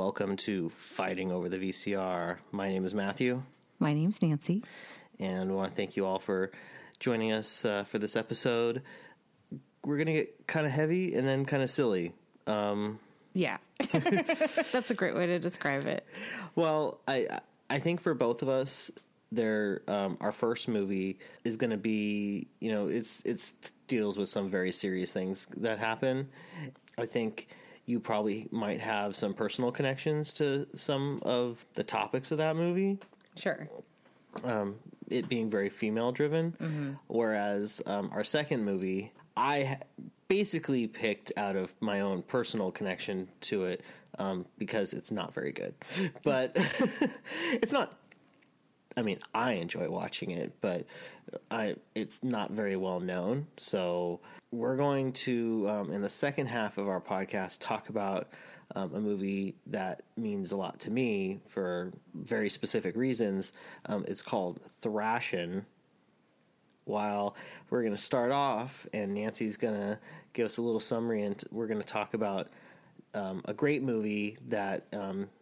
Welcome to Fighting Over the VCR. My name is Matthew. My name's Nancy. And we want to thank you all for joining us for this episode. We're going to get kind of heavy and then kind of silly. Yeah. That's a great way to describe it. Well, I think for both of us, our first movie is going to be, you know, it's deals with some very serious things that happen. I think you probably might have some personal connections to some of the topics of that movie. Sure. It being very female driven. Mm-hmm. Whereas our second movie, I basically picked out of my own personal connection to it because it's not very good. But it's not... I mean, I enjoy watching it, but it's not very well known. So we're going to, in the second half of our podcast, talk about a movie that means a lot to me for very specific reasons. It's called Thrashin'. While we're going to start off, and Nancy's going to give us a little summary, and we're going to talk about a great movie that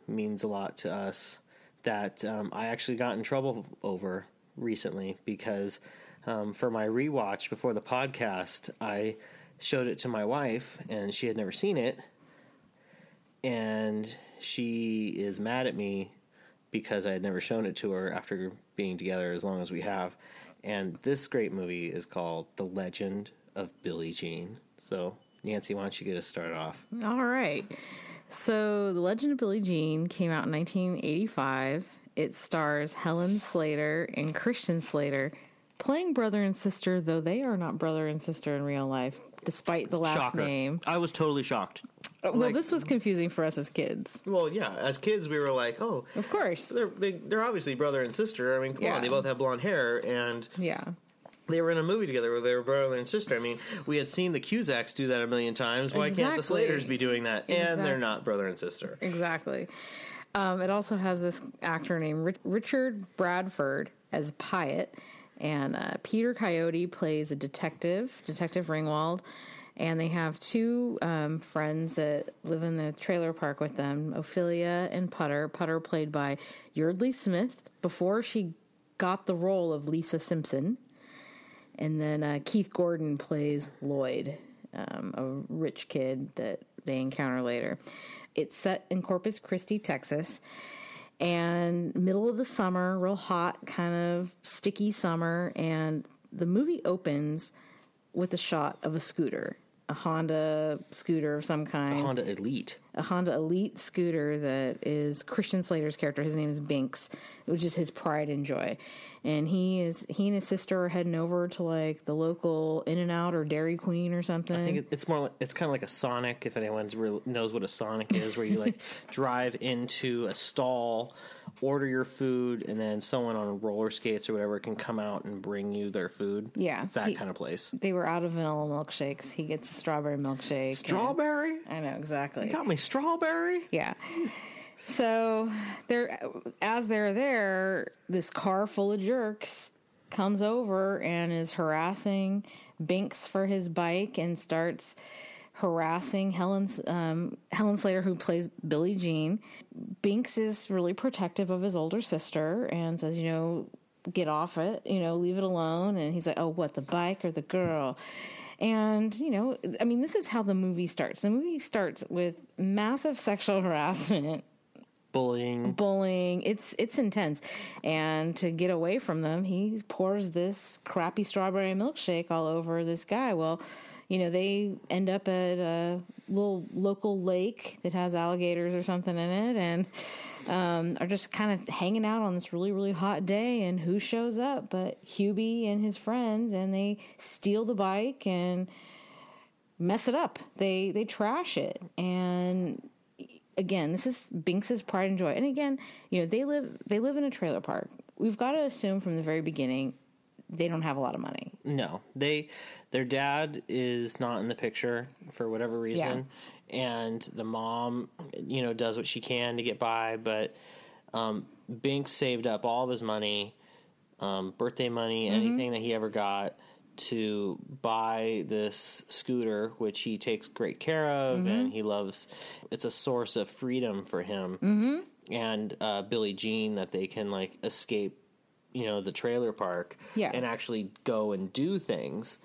means a lot to us. That I actually got in trouble over recently because for my rewatch before the podcast, I showed it to my wife and she had never seen it. And she is mad at me because I had never shown it to her after being together as long as we have. And this great movie is called The Legend of Billie Jean. So, Nancy, why don't you get us started off? All right. So, The Legend of Billie Jean came out in 1985. It stars Helen Slater and Christian Slater, playing brother and sister, though they are not brother and sister in real life, despite the last Shocker. Name. I was totally shocked. Well, this was confusing for us as kids. Well, yeah, as kids we were like, oh. Of course. They're obviously brother and sister. I mean, come on, they both have blonde hair, and... Yeah. They were in a movie together where they were brother and sister. I mean, we had seen the Cusacks do that a million times. Why can't the Slaters be doing that? And they're not brother and sister. Exactly. It also has this actor named Richard Bradford as Pyatt. And Peter Coyote plays a detective, Detective Ringwald. And they have two friends that live in the trailer park with them, Ophelia and Putter. Putter played by Yeardley Smith before she got the role of Lisa Simpson. And then Keith Gordon plays Lloyd, a rich kid that they encounter later. It's set in Corpus Christi, Texas, and middle of the summer, real hot, kind of sticky summer. And the movie opens with a shot of a scooter, a Honda scooter of some kind. A Honda Elite. A Honda Elite scooter that is Christian Slater's character. His name is Binks, which is his pride and joy. And he and his sister are heading over to like the local In-N-Out or Dairy Queen or something. I think it's more like, it's kind of like a Sonic, if anyone knows what a Sonic is, where you like drive into a stall, order your food, and then someone on roller skates or whatever can come out and bring you their food. Yeah. It's that kind of place. They were out of vanilla milkshakes. He gets a strawberry milkshake. Strawberry? I know, exactly. You got me strawberry? Yeah. So they're there, this car full of jerks comes over and is harassing Binks for his bike and starts harassing Helen Slater, who plays Billie Jean. Binks is really protective of his older sister and says, you know, get off it, you know, leave it alone. And he's like, oh, what, the bike or the girl? And, you know, I mean, this is how the movie starts. The movie starts with massive sexual harassment. Bullying. It's intense. And to get away from them, he pours this crappy strawberry milkshake all over this guy. Well, you know, they end up at a little local lake that has alligators or something in it and are just kind of hanging out on this really, really hot day. And who shows up but Hubie and his friends, and they steal the bike and mess it up. They trash it. And again, this is Binks's pride and joy. And again, you know, they live in a trailer park. We've got to assume from the very beginning they don't have a lot of money. No. Their dad is not in the picture for whatever reason. Yeah. And the mom, you know, does what she can to get by. But Binks saved up all of his money, birthday money, anything that he ever got, to buy this scooter, which he takes great care of, mm-hmm. and he loves. It's a source of freedom for him. Mm-hmm. And Billie Jean, that they can like escape, you know, the trailer park, yeah. and actually go and do things,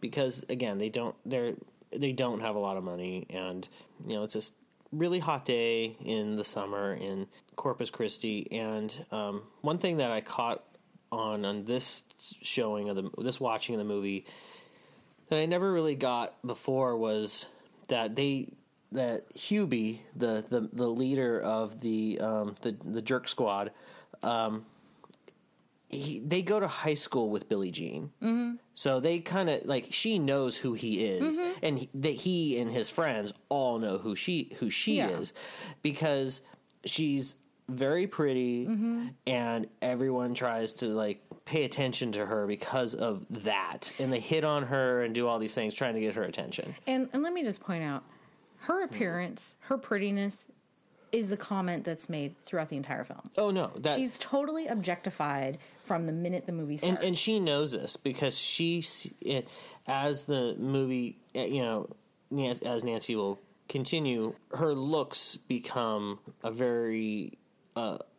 because again, they don't have a lot of money, and you know, it's this really hot day in the summer in Corpus Christi, and one thing that I caught on this showing of this watching of the movie that I never really got before was that Hubie, the leader of the jerk squad, they go to high school with Billie Jean. Mm-hmm. So they kind of like, she knows who he is, mm-hmm. and he and his friends all know who she yeah. is, because she's very pretty, mm-hmm. and everyone tries to like pay attention to her because of that, and they hit on her and do all these things trying to get her attention. And let me just point out, her appearance, her prettiness, is the comment that's made throughout the entire film. Oh no, she's totally objectified from the minute the movie starts, and she knows this, because she, as the movie, you know, as Nancy will continue, her looks become a very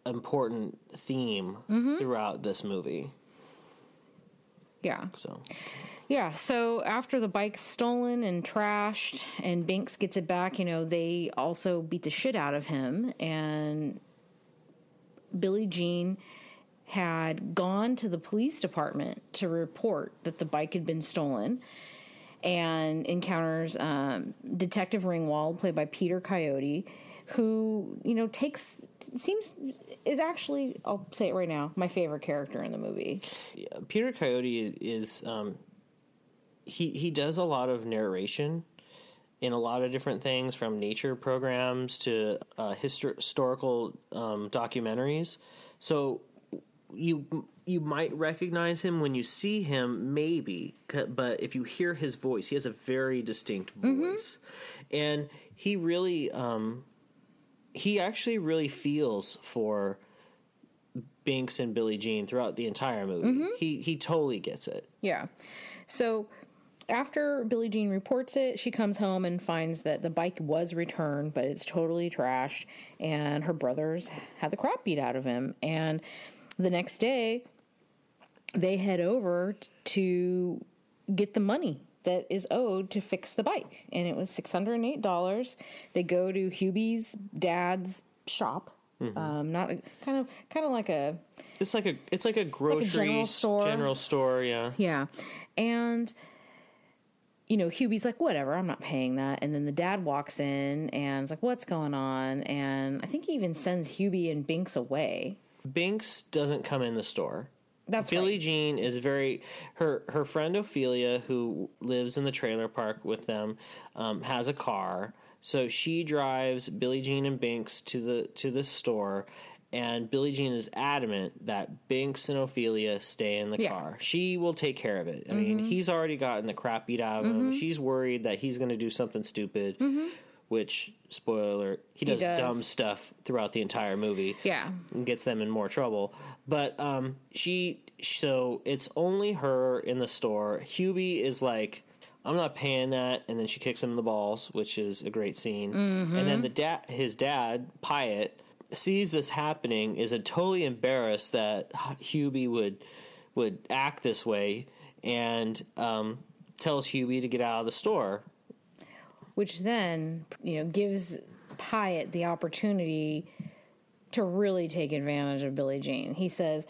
important theme mm-hmm. throughout this movie. Yeah. So after the bike's stolen and trashed and Binks gets it back, you know, they also beat the shit out of him. And Billie Jean had gone to the police department to report that the bike had been stolen, and encounters Detective Ringwald, played by Peter Coyote, who, you know, is actually, I'll say it right now, my favorite character in the movie. Peter Coyote is... He does a lot of narration in a lot of different things, from nature programs to historical documentaries. So you might recognize him when you see him, maybe, but if you hear his voice, he has a very distinct voice. Mm-hmm. And he really, he actually really feels for Binks and Billie Jean throughout the entire movie. Mm-hmm. He totally gets it. Yeah. So... after Billie Jean reports it, she comes home and finds that the bike was returned, but it's totally trashed, and her brothers had the crap beat out of him. And the next day, they head over to get the money that is owed to fix the bike, and it was $608. They go to Hubie's dad's shop. Mm-hmm. Not a, kind of like a. It's like a grocery, like a general store. Yeah. Yeah, and. You know, Hubie's like, whatever, I'm not paying that. And then the dad walks in and is like, what's going on? And I think he even sends Hubie and Binks away. Binks doesn't come in the store. That's Billie right. Jean is very... Her friend Ophelia, who lives in the trailer park with them, has a car. So she drives Billie Jean and Binks to the store, and Billie Jean is adamant that Binks and Ophelia stay in the yeah. car. She will take care of it. I mm-hmm. mean, he's already gotten the crap beat out of mm-hmm. him. She's worried that he's going to do something stupid, mm-hmm. which, spoiler, he does dumb stuff throughout the entire movie. Yeah. And gets them in more trouble. But so it's only her in the store. Hubie is like, I'm not paying that, and then she kicks him in the balls, which is a great scene. Mm-hmm. And then his dad, Pyatt, sees this happening, is totally embarrassed that Hubie would act this way, and tells Hubie to get out of the store, which then, you know, gives Pyatt the opportunity to really take advantage of Billie Jean. He says,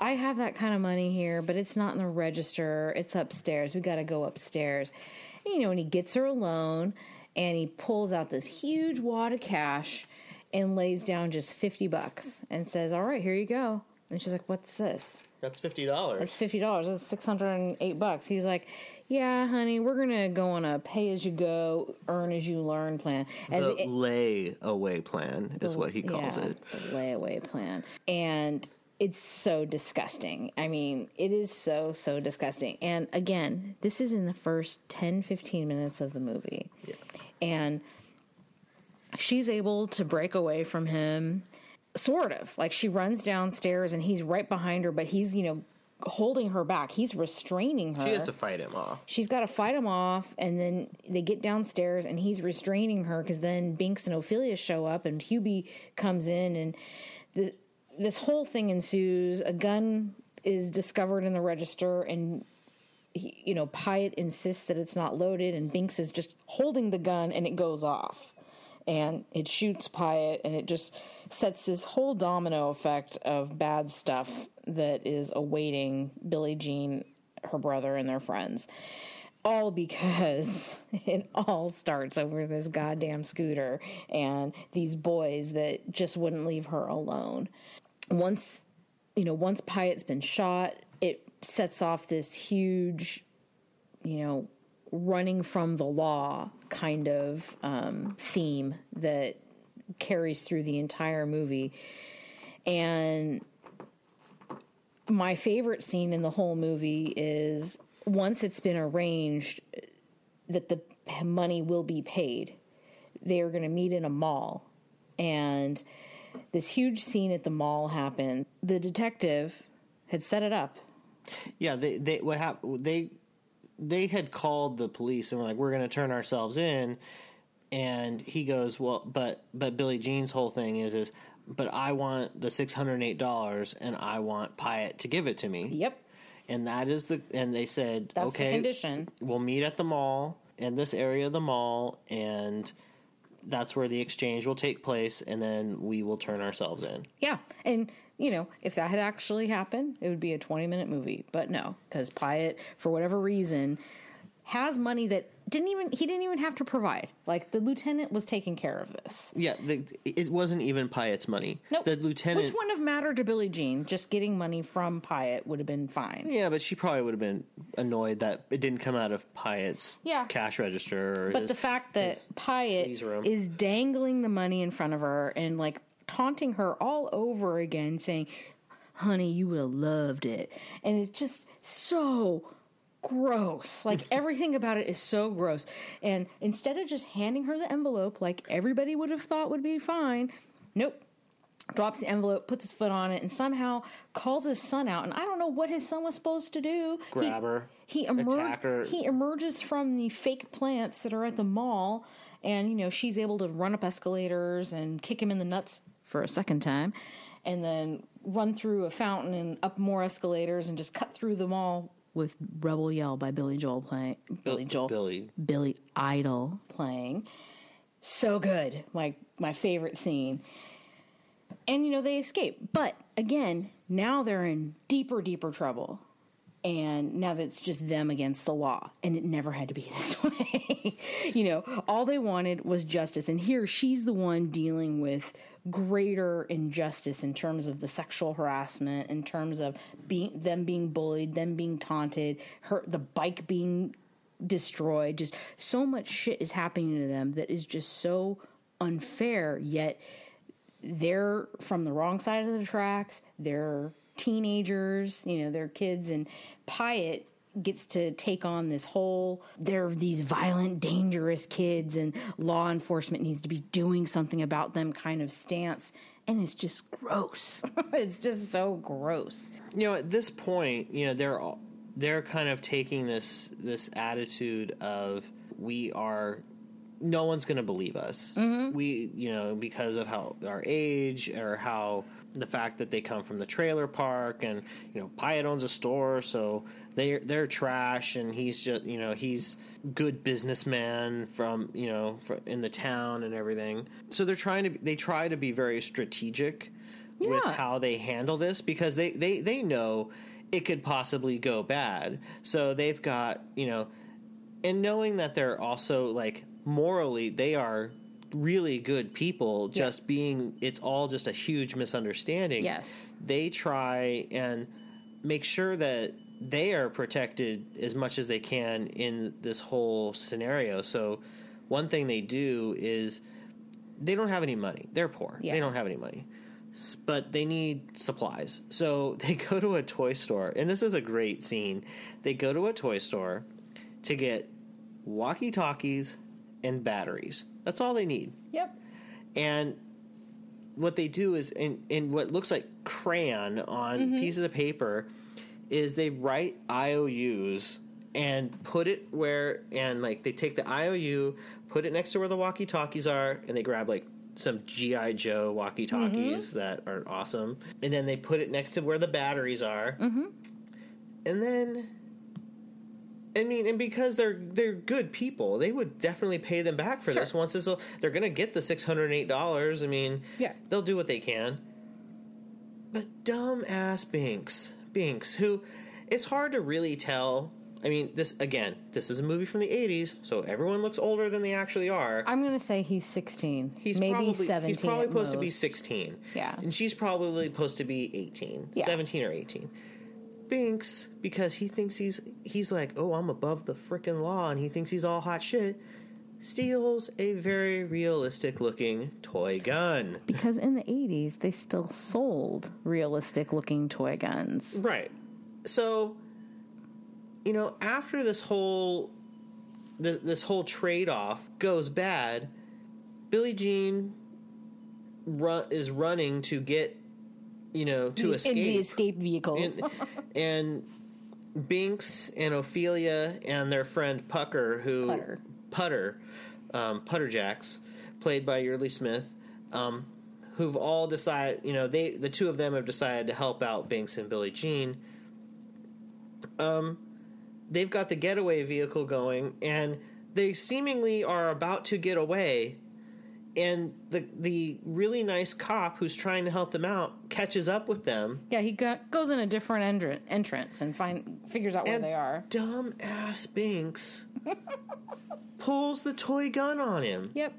I have that kind of money here, but it's not in the register, it's upstairs, we got to go upstairs. And, you know, and he gets her alone, and he pulls out this huge wad of cash and lays down just $50 and says, all right, here you go. And she's like, what's this? That's $50. That's $50. That's $608. He's like, yeah, honey, we're going to go on a pay-as-you-go, earn-as-you-learn plan. The lay-away plan is what he calls it. The lay-away plan. And it's so disgusting. I mean, it is so, so disgusting. And, again, this is in the first 10, 15 minutes of the movie. Yeah. And... she's able to break away from him, sort of. Like, she runs downstairs, and he's right behind her, but he's, you know, holding her back. He's restraining her. She has to fight him off. She's got to fight him off, and then they get downstairs, and he's restraining her because then Binks and Ophelia show up, and Hubie comes in, and this whole thing ensues. A gun is discovered in the register, and Pyatt insists that it's not loaded, and Binks is just holding the gun, and it goes off. And it shoots Pyatt, and it just sets this whole domino effect of bad stuff that is awaiting Billie Jean, her brother, and their friends. All because it all starts over this goddamn scooter and these boys that just wouldn't leave her alone. Once Pyatt's been shot, it sets off this huge, running from the law kind of theme that carries through the entire movie. And my favorite scene in the whole movie is once it's been arranged that the money will be paid, they are going to meet in a mall. And this huge scene at the mall happened. The detective had set it up. Yeah, they had called the police and were like, we're going to turn ourselves in. And he goes, well, but Billie Jean's whole thing is, but I want the $608 and I want Pyatt to give it to me. Yep. And they said, that's okay, the condition. We'll meet at the mall in this area of the mall. And that's where the exchange will take place. And then we will turn ourselves in. Yeah. And if that had actually happened, it would be a 20-minute movie. But no, because Pyatt, for whatever reason, has money that he didn't even have to provide. Like, the lieutenant was taking care of this. Yeah, it wasn't even Pyatt's money. Nope. The lieutenant, which wouldn't have mattered to Billie Jean. Just getting money from Pyatt would have been fine. Yeah, but she probably would have been annoyed that it didn't come out of Pyatt's cash register. But the fact that Pyatt is dangling the money in front of her and, like, taunting her all over again, saying, honey, you would have loved it. And it's just so gross. Like, everything about it is so gross. And instead of just handing her the envelope, like everybody would have thought would be fine, nope. Drops the envelope, puts his foot on it, and somehow calls his son out. And I don't know what his son was supposed to do. Grab her. Attack her. He emerges from the fake plants that are at the mall. And, she's able to run up escalators and kick him in the nuts for a second time. And then run through a fountain and up more escalators and just cut through them all with Rebel Yell by Billy Joel playing. Billy Idol playing. So good. Like, my favorite scene. And, they escape. But, again, now they're in deeper, deeper trouble. And now that's just them against the law. And it never had to be this way. All they wanted was justice. And here she's the one dealing with greater injustice in terms of the sexual harassment, in terms of them being bullied, them being taunted, the bike being destroyed. Just so much shit is happening to them that is just so unfair, yet they're from the wrong side of the tracks. They're teenagers, they're kids, and Pyatt gets to take on this whole, they're these violent, dangerous kids, and law enforcement needs to be doing something about them kind of stance. And it's just gross. It's just so gross. At this point, they're kind of taking this attitude of, we are, no one's going to believe us. Mm-hmm. We, because of how our age or how the fact that they come from the trailer park, and, Pyatt owns a store, so they're trash, and he's just, he's good businessman from, in the town and everything. So they try to be very strategic with how they handle this, because they know it could possibly go bad. So they've got, and knowing that they're also, like, morally, they are really good people, just being, it's all just a huge misunderstanding. Yes. They try and make sure that they are protected as much as they can in this whole scenario. So one thing they do is they don't have any money. They're poor. Yeah. They don't have any money. But they need supplies. So they go to a toy store, and this is a great scene. They go to a toy store to get walkie-talkies and batteries. That's all they need. Yep. And what they do is, in what looks like crayon on pieces of paper, is they write IOUs and put it where, and like they take the IOU, put it next to where the walkie-talkies are, and they grab like some G.I. Joe walkie-talkies that are awesome. And then they put it next to where the batteries are. And then, I mean, and because they're good people, they would definitely pay them back for this. Once this, they're going to get the $608. I mean, they'll do what they can. But dumbass Binks, who, it's hard to really tell. I mean, this is a movie from the 80s, so everyone looks older than they actually are. I'm going to say he's 16. He's maybe probably 17. He's probably supposed to be 16. Yeah. And she's probably supposed to be 18, 17 or 18. Binks, because he thinks he's like, oh, I'm above the frickin' law, and he thinks he's all hot shit, steals a very realistic-looking toy gun. Because in the 80s, they still sold realistic-looking toy guns. Right. So, you know, after this whole trade-off goes bad, Billie Jean is running to get, you know, to escape. In the escape vehicle. and Binks and Ophelia and their friend Pucker, who... Putter Jacks, played by Yeardley Smith, who've all decided, you know, the two of them have decided to help out Binks and Billie Jean. They've got the getaway vehicle going, and they seemingly are about to get away, and the really nice cop who's trying to help them out catches up with them. Yeah, he goes in a different entrance and figures out where they are. Dumbass Binks pulls the toy gun on him. Yep.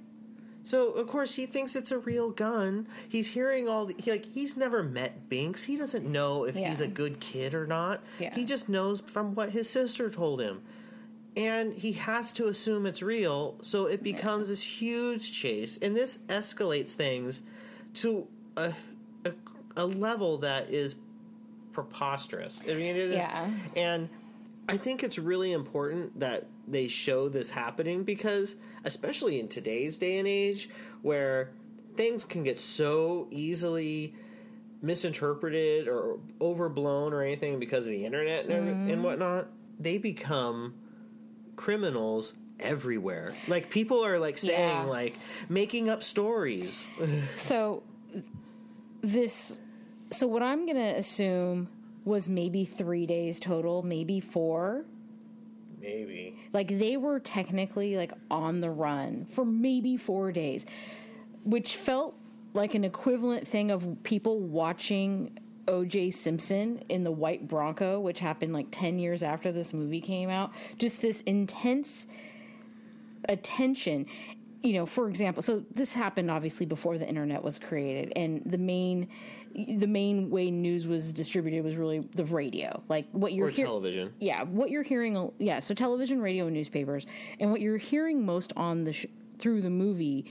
So, of course, he thinks it's a real gun. He's hearing he's never met Binks. He doesn't know if he's a good kid or not. Yeah. He just knows from what his sister told him. And he has to assume it's real, so it becomes this huge chase. And this escalates things to a level that is preposterous. I mean, it is, and I think it's really important that they show this happening, because especially in today's day and age where things can get so easily misinterpreted or overblown or anything because of the internet and whatnot, they become criminals everywhere. Like, people are like saying making up stories. So what I'm going to assume was maybe 3 days total, maybe 4. Maybe. Like, they were technically, like, on the run for maybe 4 days, which felt like an equivalent thing of people watching O.J. Simpson in the White Bronco, which happened, like, 10 years after this movie came out. Just this intense attention. You know, for example, so this happened obviously before the internet was created, and the main way news was distributed was really the radio, like what you're television. Yeah, what you're hearing. Yeah, so television, radio, and newspapers, and what you're hearing most on the through the movie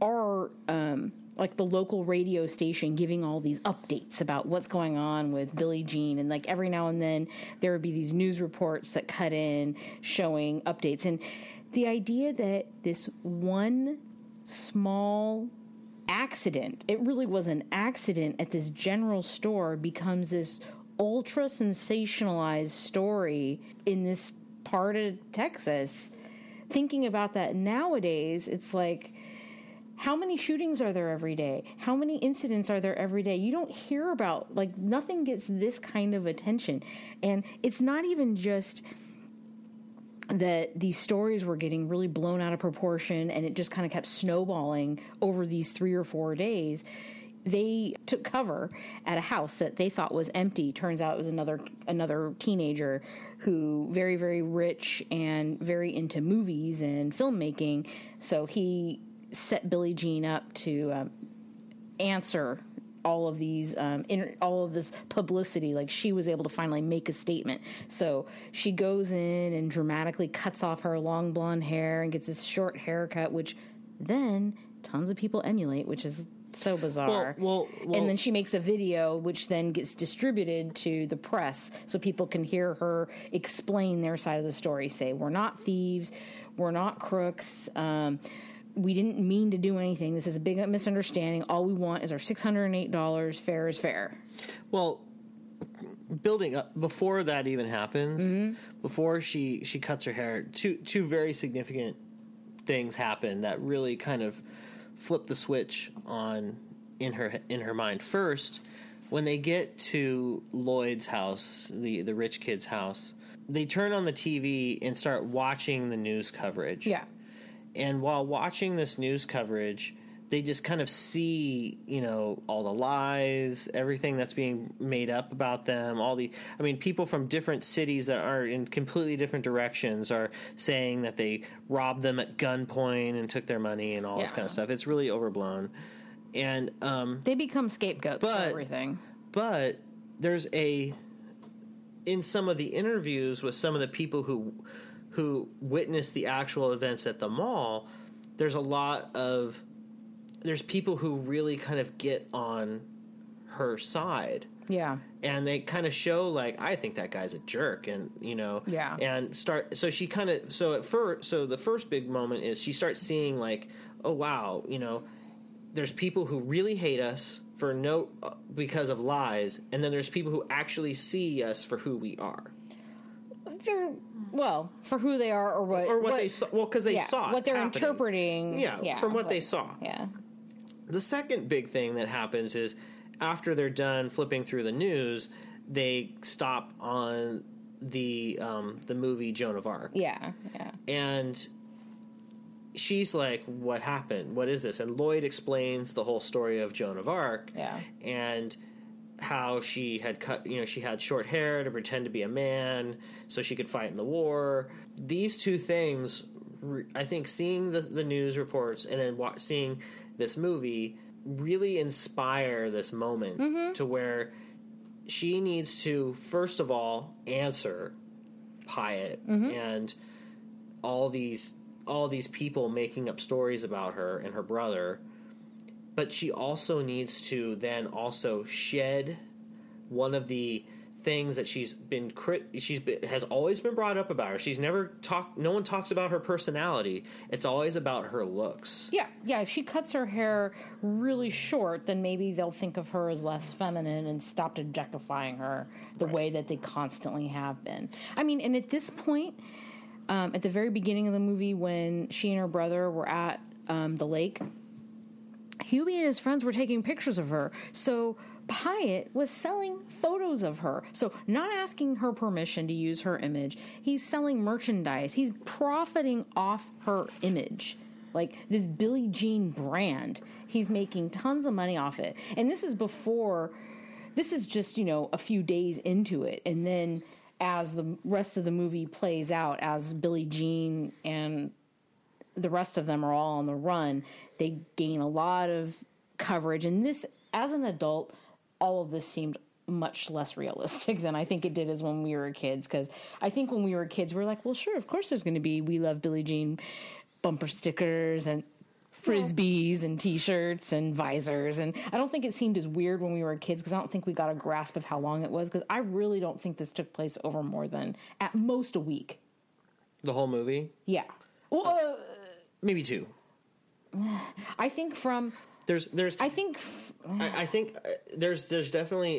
are like the local radio station giving all these updates about what's going on with Billie Jean, and like every now and then there would be these news reports that cut in showing updates. And the idea that this one small accident, it really was an accident at this general store, becomes this ultra-sensationalized story in this part of Texas. Thinking about that nowadays, it's like, how many shootings are there every day? How many incidents are there every day? You don't hear about, like, nothing gets this kind of attention. And it's not even just that these stories were getting really blown out of proportion, and it just kind of kept snowballing over these 3 or 4 days. They took cover at a house that they thought was empty. Turns out it was another teenager who, very, very rich and very into movies and filmmaking. So he set Billie Jean up to answer all of these, all of this publicity. Like, she was able to finally make a statement. So she goes in and dramatically cuts off her long blonde hair and gets this short haircut, which then tons of people emulate, which is so bizarre. Well, and then she makes a video, which then gets distributed to the press so people can hear her explain their side of the story. Say, we're not thieves, we're not crooks. We didn't mean to do anything. This is a big misunderstanding. All we want is our $608. Fair is fair. Well, building up before that even happens, before she cuts her hair, two very significant things happen that really kind of flip the switch on in her mind. First, when they get to Lloyd's house, the rich kid's house, they turn on the TV and start watching the news coverage. Yeah. And while watching this news coverage, they just kind of see, you know, all the lies, everything that's being made up about them, people from different cities that are in completely different directions are saying that they robbed them at gunpoint and took their money and all this kind of stuff. It's really overblown. And they become scapegoats for everything. But there's in some of the interviews with some of the people who witnessed the actual events at the mall, there's people who really kind of get on her side. Yeah. And they kind of show, like, I think that guy's a jerk, and, you know. Yeah. And so the first big moment is she starts seeing, like, oh, wow, you know, there's people who really hate us because of lies, and then there's people who actually see us for who we are. For who they are or what they saw. Well, because they saw it what they're happening. Interpreting. Yeah, from what they saw. Yeah. The second big thing that happens is after they're done flipping through the news, they stop on the movie Joan of Arc. Yeah, yeah. And she's like, "What happened? What is this?" And Lloyd explains the whole story of Joan of Arc. Yeah. And how she had she had short hair to pretend to be a man so she could fight in the war. These two things, I think, seeing the news reports and then seeing this movie really inspire this moment to where she needs to, first of all, answer Pyatt and all these people making up stories about her and her brother. But she also needs to then also shed one of the things that has always been brought up about her. She's never no one talks about her personality. It's always about her looks. Yeah, yeah. If she cuts her hair really short, then maybe they'll think of her as less feminine and stop objectifying her the way that they constantly have been. I mean, and at this point, at the very beginning of the movie, when she and her brother were at the lake, Huey and his friends were taking pictures of her, so Pyatt was selling photos of her. So not asking her permission to use her image, he's selling merchandise. He's profiting off her image, like this Billie Jean brand. He's making tons of money off it. And this is just, you know, a few days into it. And then as the rest of the movie plays out, as Billie Jean and the rest of them are all on the run, they gain a lot of coverage. And this, as an adult, all of this seemed much less realistic than I think it did as when we were kids. Because I think when we were kids, we were like, well, sure, of course there's going to be We Love Billie Jean bumper stickers and Frisbees and T-shirts and visors. And I don't think it seemed as weird when we were kids because I don't think we got a grasp of how long it was. Because I really don't think this took place over more than, at most, a week. The whole movie? Yeah. Well, maybe two. I think there's definitely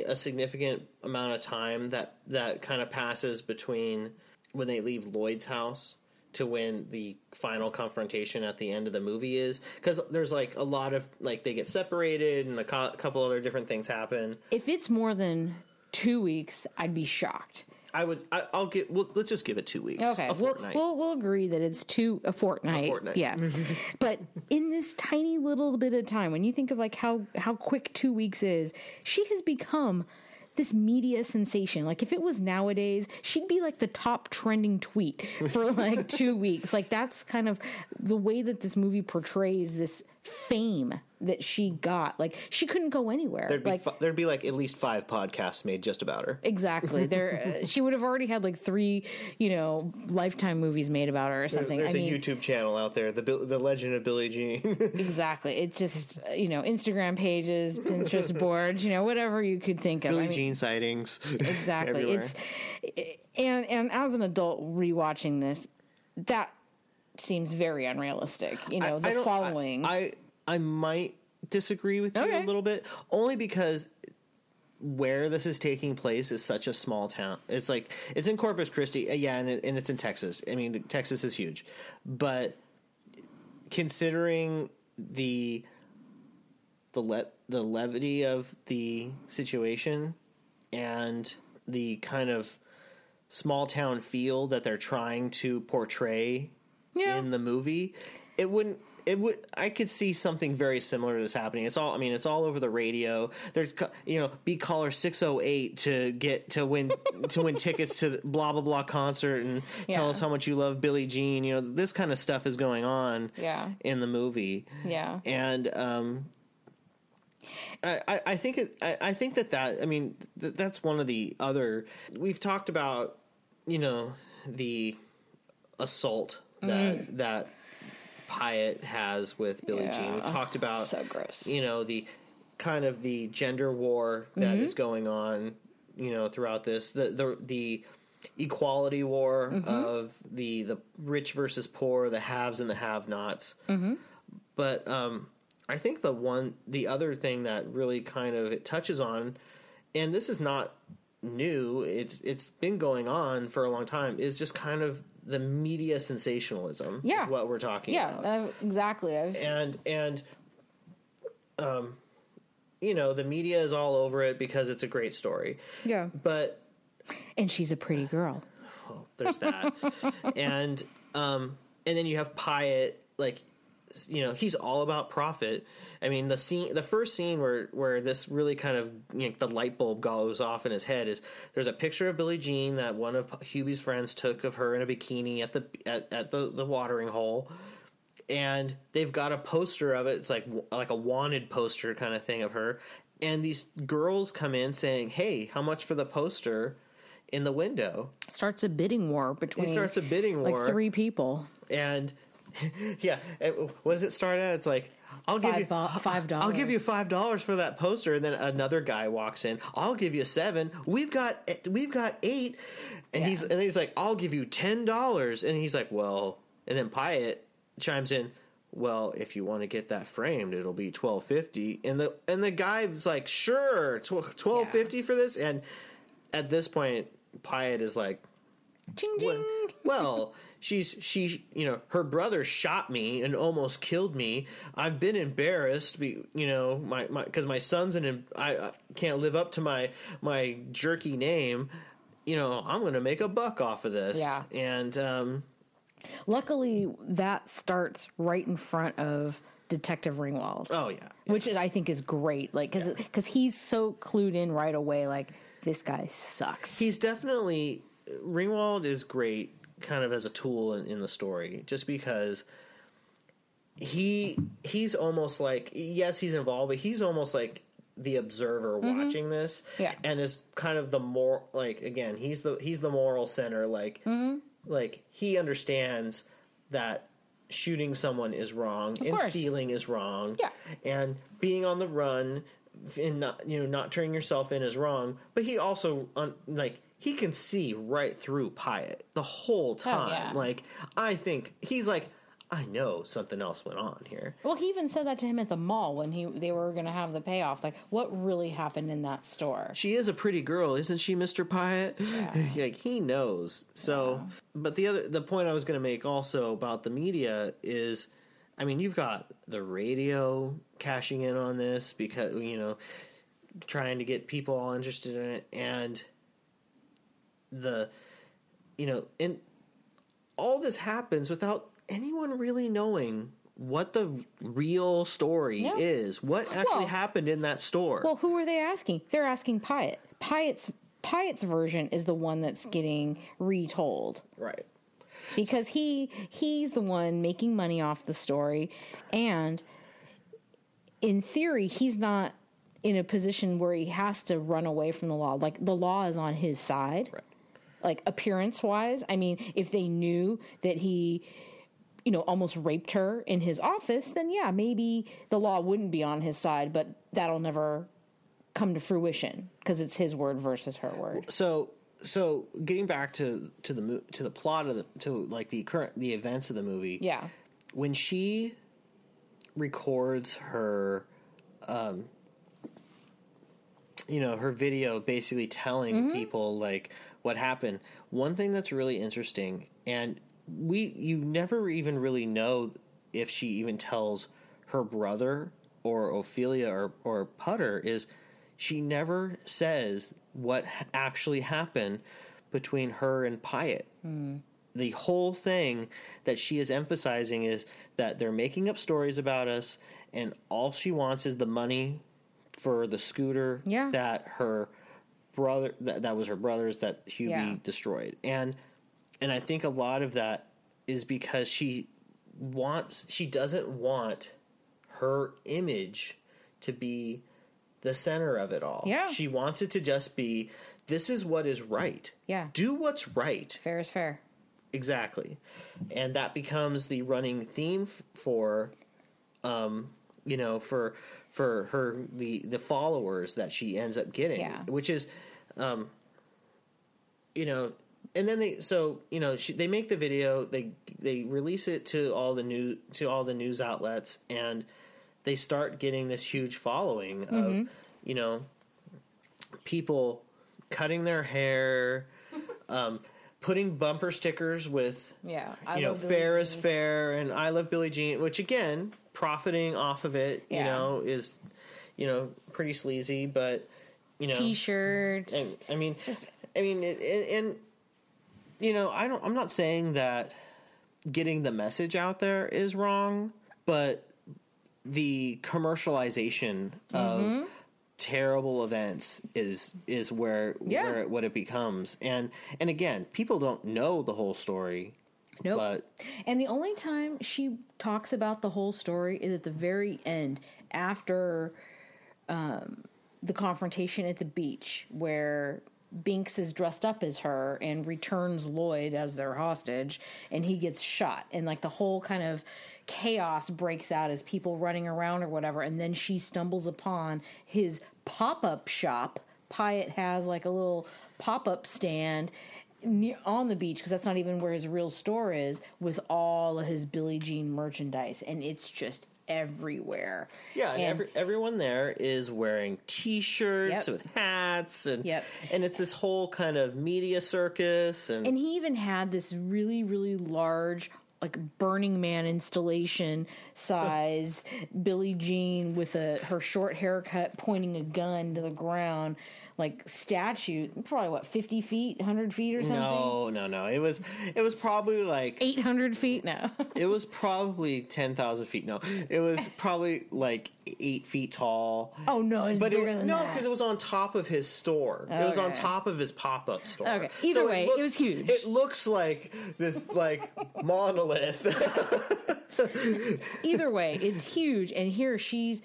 a significant amount of time that kind of passes between when they leave Lloyd's house to when the final confrontation at the end of the movie is, because there's like a lot of, like, they get separated and a couple other different things happen. If it's more than 2 weeks, I'd be shocked. Let's just give it 2 weeks. Okay. A fortnight. We'll agree that it's a fortnight. A fortnight. Yeah. But in this tiny little bit of time, when you think of like how quick 2 weeks is, she has become this media sensation. Like, if it was nowadays, she'd be like the top trending tweet for like 2 weeks. Like, that's kind of the way that this movie portrays this fame that she got. Like, she couldn't go anywhere. There'd be like at least 5 podcasts made just about her. Exactly. She would have already had like 3, you know, Lifetime movies made about her or something. There's a YouTube channel out there, the Legend of Billie Jean. Exactly. It's just, you know, Instagram pages, Pinterest boards, you know, whatever you could think of. Billie Jean sightings. Exactly. Everywhere. And as an adult rewatching this, that seems very unrealistic. You know, I might disagree with you a little bit, only because where this is taking place is such a small town. It's like, it's in Corpus Christi. Yeah. And it's in Texas. I mean, Texas is huge, but considering the levity of the situation and the kind of small town feel that they're trying to portray in the movie, it would I could see something very similar to this happening. It's all over the radio. There's, you know, be caller 608 to win tickets to the blah blah blah concert and tell us how much you love Billie Jean. You know, this kind of stuff is going on in the movie. Yeah. And I think that's one of the other, we've talked about, you know, the assault that that Pyatt has with Billie Jean. We've talked about, so gross, you know, the kind of the gender war that is going on, you know, throughout this, the equality war of the rich versus poor, the haves and the have-nots. But I think the other thing that really kind of it touches on, and this is not new, it's been going on for a long time, is just kind of the media sensationalism is what we're talking about. Exactly. And you know, the media is all over it because it's a great story. Yeah. But and she's a pretty girl. Well, there's that. And then you have Pyatt, like, you know, he's all about profit. I mean, the first scene where this really kind of, you know, the light bulb goes off in his head is there's a picture of Billie Jean that one of Hubie's friends took of her in a bikini at the watering hole, and they've got a poster of it. It's like a wanted poster kind of thing of her, and these girls come in saying, "Hey, how much for the poster?" in the window. It starts a bidding war between like three people, and. Yeah, what does it start at? It's like, I'll give $5. I'll give you $5 for that poster, and then another guy walks in. I'll give you $7. We've got $8, and he's like, I'll give you $10, and he's like, well, and then Pyatt chimes in, well, if you want to get that framed, it'll be $12.50, and the guy's like, sure, $12.50 for this, and at this point, Pyatt is like, ching ching. Well, she you know, her brother shot me and almost killed me. I've been embarrassed, you know, because my son's an I can't live up to my jerky name. You know, I'm going to make a buck off of this. Yeah. And luckily that starts right in front of Detective Ringwald. Oh yeah. Which I think is great, like cuz he's so clued in right away, like, this guy sucks. He's definitely, Ringwald is great kind of as a tool in the story, just because he's almost like, yes, he's involved, but he's almost like the observer watching this, and is kind of the more, like, again, he's the moral center, like, like, he understands that shooting someone is wrong, of and course. Stealing is wrong, and being on the run and not turning yourself in is wrong, but he also he can see right through Pyatt the whole time. Oh, yeah. Like, I think he's like, I know something else went on here. Well, he even said that to him at the mall when they were going to have the payoff. Like, what really happened in that store? She is a pretty girl, isn't she, Mr. Pyatt? Yeah. Like, he knows. So, but the point I was going to make also about the media is, I mean, you've got the radio cashing in on this because, you know, trying to get people all interested in it, and and all this happens without anyone really knowing what the real story is, what actually happened in that store. Well, who are they asking? They're asking Pyatt. Pyatt's version is the one that's getting retold, right? Because he's the one making money off the story, and in theory, he's not in a position where he has to run away from the law. Like, the law is on his side. Right. Like, appearance-wise, I mean, if they knew that he, you know, almost raped her in his office, then, yeah, maybe the law wouldn't be on his side, but that'll never come to fruition because it's his word versus her word. So getting back to the plot of the events of the movie. Yeah. When she records her you know, her video basically telling people like what happened. One thing that's really interesting, and you never even really know if she even tells her brother or Ophelia or Putter, is she never says what actually happened between her and Pyatt. The whole thing that she is emphasizing is that they're making up stories about us, and all she wants is the money for the scooter that her brother, that was her brother's, that Hubie destroyed. And I think a lot of that is because she doesn't want her image to be the center of it all. Yeah. She wants it to just be, this is what is right. Yeah. Do what's right. Fair is fair. Exactly. And that becomes the running theme for, for her, the followers that she ends up getting, which is, and then they make the video, they release it to all the news outlets, and they start getting this huge following of, people cutting their hair, putting bumper stickers with, fair is fair and I love Billie Jean, which again, profiting off of it, is, pretty sleazy, but, T-shirts. I'm not saying that getting the message out there is wrong, but the commercialization of terrible events is where it becomes. And again, people don't know the whole story. Nope. And the only time she talks about the whole story is at the very end, after the confrontation at the beach, where Binks is dressed up as her and returns Lloyd as their hostage, and he gets shot, and like the whole kind of chaos breaks out as people running around or whatever, and then she stumbles upon his pop-up shop. Pyatt has like a little pop-up stand on the beach, because that's not even where his real store is, with all of his Billie Jean merchandise, and it's just everywhere. Yeah, and everyone there is wearing T-shirts with hats, and and it's this whole kind of media circus. And he even had this really, really large, like Burning Man installation size Billie Jean with her short haircut pointing a gun to the ground, like statue, probably 50 feet, 100 feet or something? No. It was probably like 800 feet. No, it was probably 10,000 feet. No, it was probably like 8 feet tall. Oh no, it's bigger than that. No, because it was on top of his store. Okay. It was on top of his pop-up store. Okay, either way, it was huge. It looks like this like monolith. Either way, it's huge, and here she.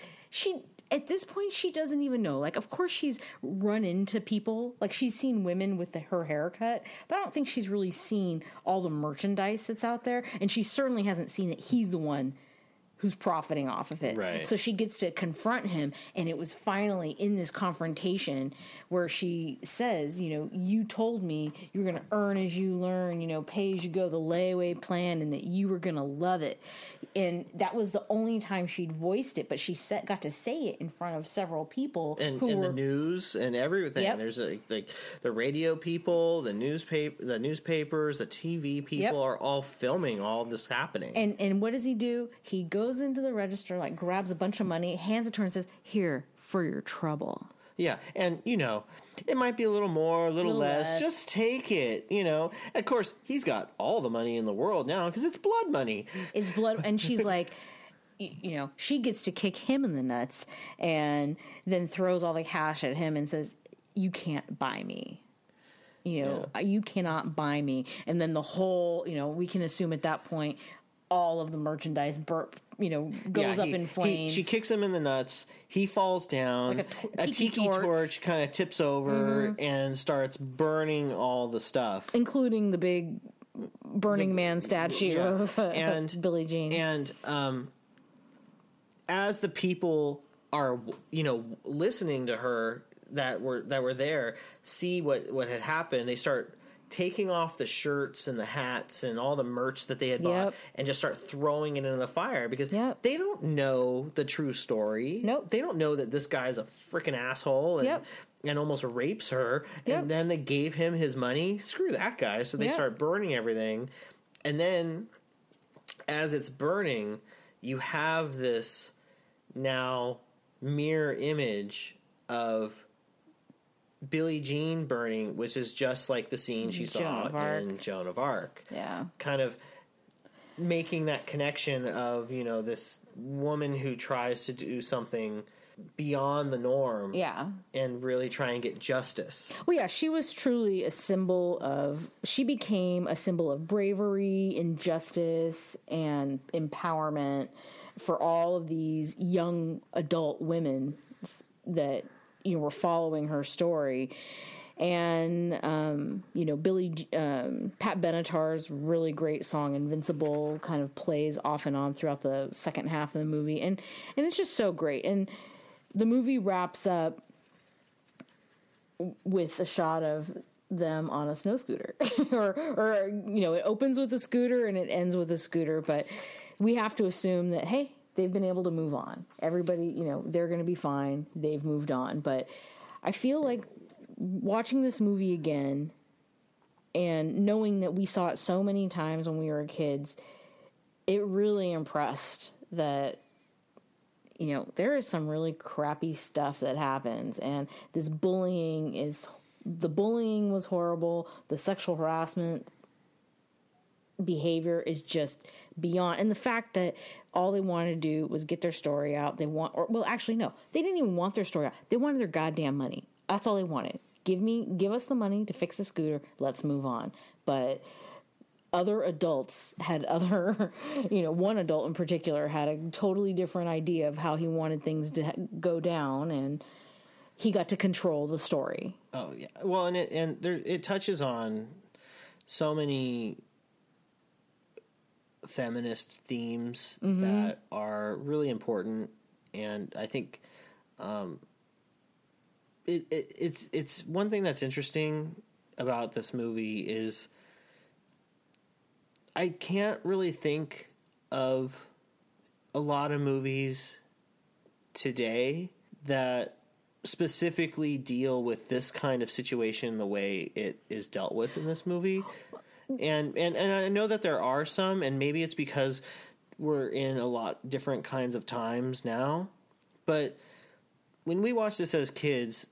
At this point, she doesn't even know. Like, of course, she's run into people. Like, she's seen women with her haircut, but I don't think she's really seen all the merchandise that's out there. And she certainly hasn't seen that he's the one who's profiting off of it. Right. So she gets to confront him. And it was finally in this confrontation where she says, you told me you were going to earn as you learn, pay as you go, the layaway plan, and that you were going to love it. And that was the only time she'd voiced it, but she got to say it in front of several people. And the news and everything. Yep. There's like the radio people, the newspapers, the TV people are all filming all of this happening. And what does he do? He goes into the register, like grabs a bunch of money, hands it to her, and says, "Here, for your trouble." Yeah, and, it might be a little more, a little less. Just take it, Of course, he's got all the money in the world now because it's blood money. It's blood, and she's like, she gets to kick him in the nuts and then throws all the cash at him and says, "You can't buy me. You cannot buy me." And then the whole, we can assume at that point, all of the merchandise goes up in flames. She kicks him in the nuts. He falls down. Like a tiki torch kind of tips over and starts burning all the stuff, including the big Burning Man statue of Billie Jean. And as the people are, listening to her that were there, see what had happened, they start taking off the shirts and the hats and all the merch that they had bought and just start throwing it into the fire because they don't know the true story. Nope. They don't know that this guy's a freaking asshole and and almost rapes her. Yep. And then they gave him his money. Screw that guy. So they start burning everything. And then as it's burning, you have this now mirror image of Billie Jean burning, which is just like the scene she saw in Joan of Arc. Yeah. Kind of making that connection of, you know, this woman who tries to do something beyond the norm. Yeah. And really try and get justice. Well, yeah, she was truly a symbol of, she became a symbol of bravery, injustice, and empowerment for all of these young adult women that, you know, were following her story. And, you know, Pat Benatar's really great song, Invincible, kind of plays off and on throughout the second half of the movie. And it's just so great. And the movie wraps up with a shot of them on a snow scooter or, you know, it opens with a scooter and it ends with a scooter, but we have to assume that, hey, they've been able to move on. Everybody, you know, they're going to be fine. They've moved on. But I feel like watching this movie again and knowing that we saw it so many times when we were kids, it really impressed that, you know, there is some really crappy stuff that happens. And this bullying is, the bullying was horrible. The sexual harassment behavior is just beyond. And the fact that all they wanted to do was get their story out. They want, or, well, actually, no, they didn't even want their story out. They wanted their goddamn money. That's all they wanted. Give us the money to fix the scooter. Let's move on. But other adults had other, you know, one adult in particular had a totally different idea of how he wanted things to go down, and he got to control the story. Oh yeah. Well, and it touches on so many feminist themes that are really important, and I think, It's one thing that's interesting about this movie is I can't really think of a lot of movies today that specifically deal with this kind of situation the way it is dealt with in this movie. And I know that there are some, and maybe it's because we're in a lot different kinds of times now, but when we watched this as kids,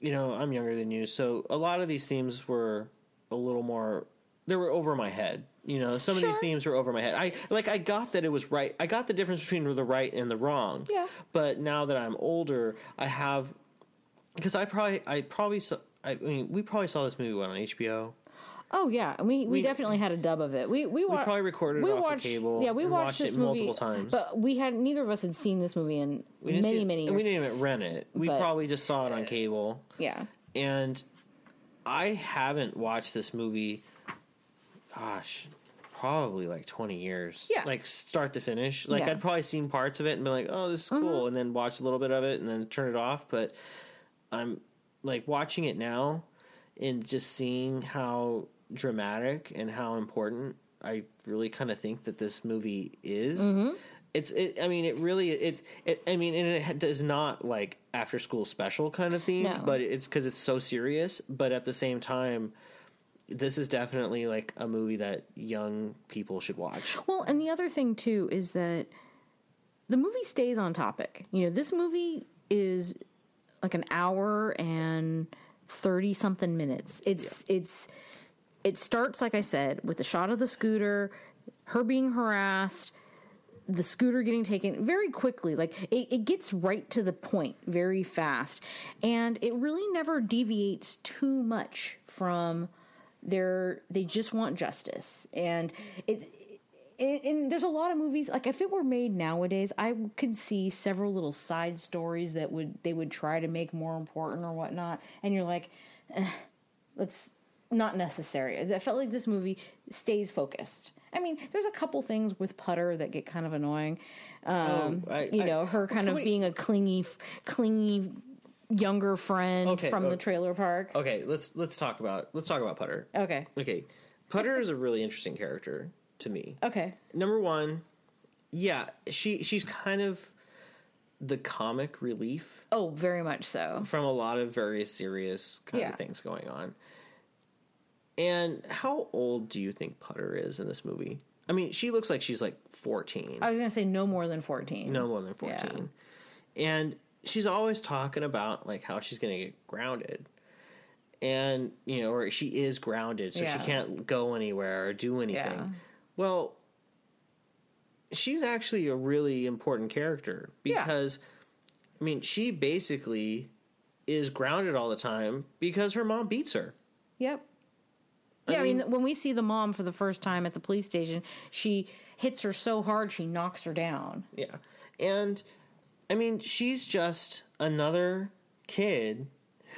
you know, I'm younger than you, so a lot of these themes were a little more, they were over my head. You know, some of these themes were over my head. I got that it was right. I got the difference between the right and the wrong. Yeah. But now that I'm older, I have, because we probably saw this movie on HBO. Oh yeah, and we definitely had a dub of it. We probably recorded it off the cable. Yeah, we watched this movie multiple times. But we had neither of us had seen this movie in many years. We didn't even rent it. We probably just saw it on cable. Yeah. And I haven't watched this movie, gosh, probably like 20 years. Yeah. Like start to finish. Like I'd probably seen parts of it and been like, "Oh, this is cool," and then watched a little bit of it and then turn it off, but I'm like watching it now and just seeing how dramatic and how important I really kind of think that this movie is. It does not like after school special kind of theme, but it's because it's so serious, but at the same time this is definitely like a movie that young people should watch. Well, and the other thing too is that the movie stays on topic. You know, this movie is like an hour and 30 something minutes. It starts, like I said, with the shot of the scooter, her being harassed, the scooter getting taken very quickly. Like it gets right to the point very fast, and it really never deviates too much from they just want justice. And and there's a lot of movies, like if it were made nowadays, I could see several little side stories that they would try to make more important or whatnot. And you're like, that's not necessary. I felt like this movie stays focused. I mean, there's a couple things with Putter that get kind of annoying. Being a clingy younger friend the trailer park. Okay, let's talk about Putter. Okay. Putter is a really interesting character to me. Okay. Number one, yeah, she's kind of the comic relief. Oh, very much so. From a lot of very serious kind of things going on. And how old do you think Putter is in this movie? I mean, she looks like she's like 14. I was going to say no more than 14. No more than 14. Yeah. And she's always talking about like how she's going to get grounded. And, you know, or she is grounded, so she can't go anywhere or do anything. Yeah. Well, she's actually a really important character because, I mean, she basically is grounded all the time because her mom beats her. Yep. I mean, when we see the mom for the first time at the police station, she hits her so hard she knocks her down. Yeah. And, I mean, she's just another kid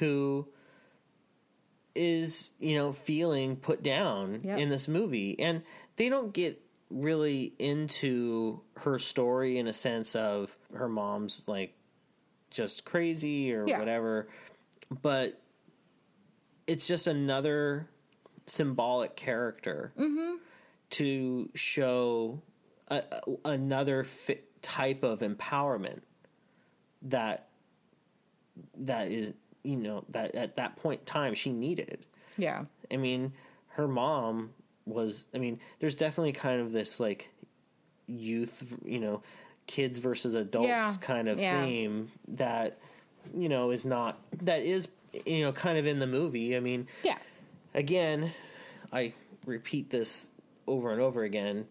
who is, you know, feeling put down in this movie. And they don't get really into her story in a sense of her mom's, like, just crazy or whatever. But it's just another symbolic character to show another type of empowerment that is, you know, that at that point in time she needed. Yeah. I mean, her mom was, I mean, there's definitely kind of this like youth, you know, kids versus adults kind of theme that, you know, is not, that is, you know, kind of in the movie. I mean, again, I repeat this over and over again.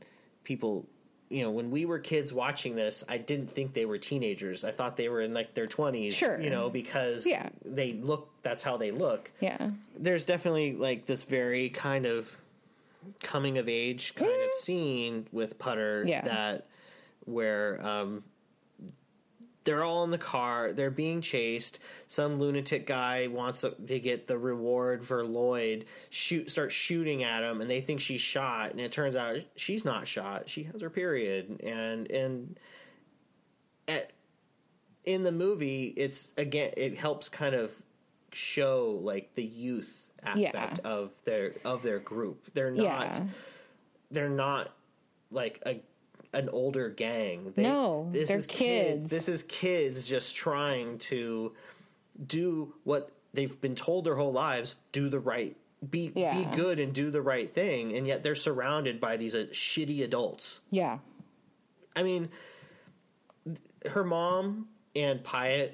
People, you know, when we were kids watching this, I didn't think they were teenagers. I thought they were in like their 20s, you know, because they look, that's how they look. Yeah. There's definitely like this very kind of coming of age kind of scene with Putter that where they're all in the car, they're being chased. Some lunatic guy wants to get the reward for Lloyd, starts shooting at him, and they think she's shot, and it turns out she's not shot. She has her period. And in the movie, it's, again, it helps kind of show like the youth aspect of their group. They're not like an older gang. They're kids. This is kids just trying to do what they've been told their whole lives, do the right, be good and do the right thing, and yet they're surrounded by these shitty adults. Yeah. I mean, her mom and Pyatt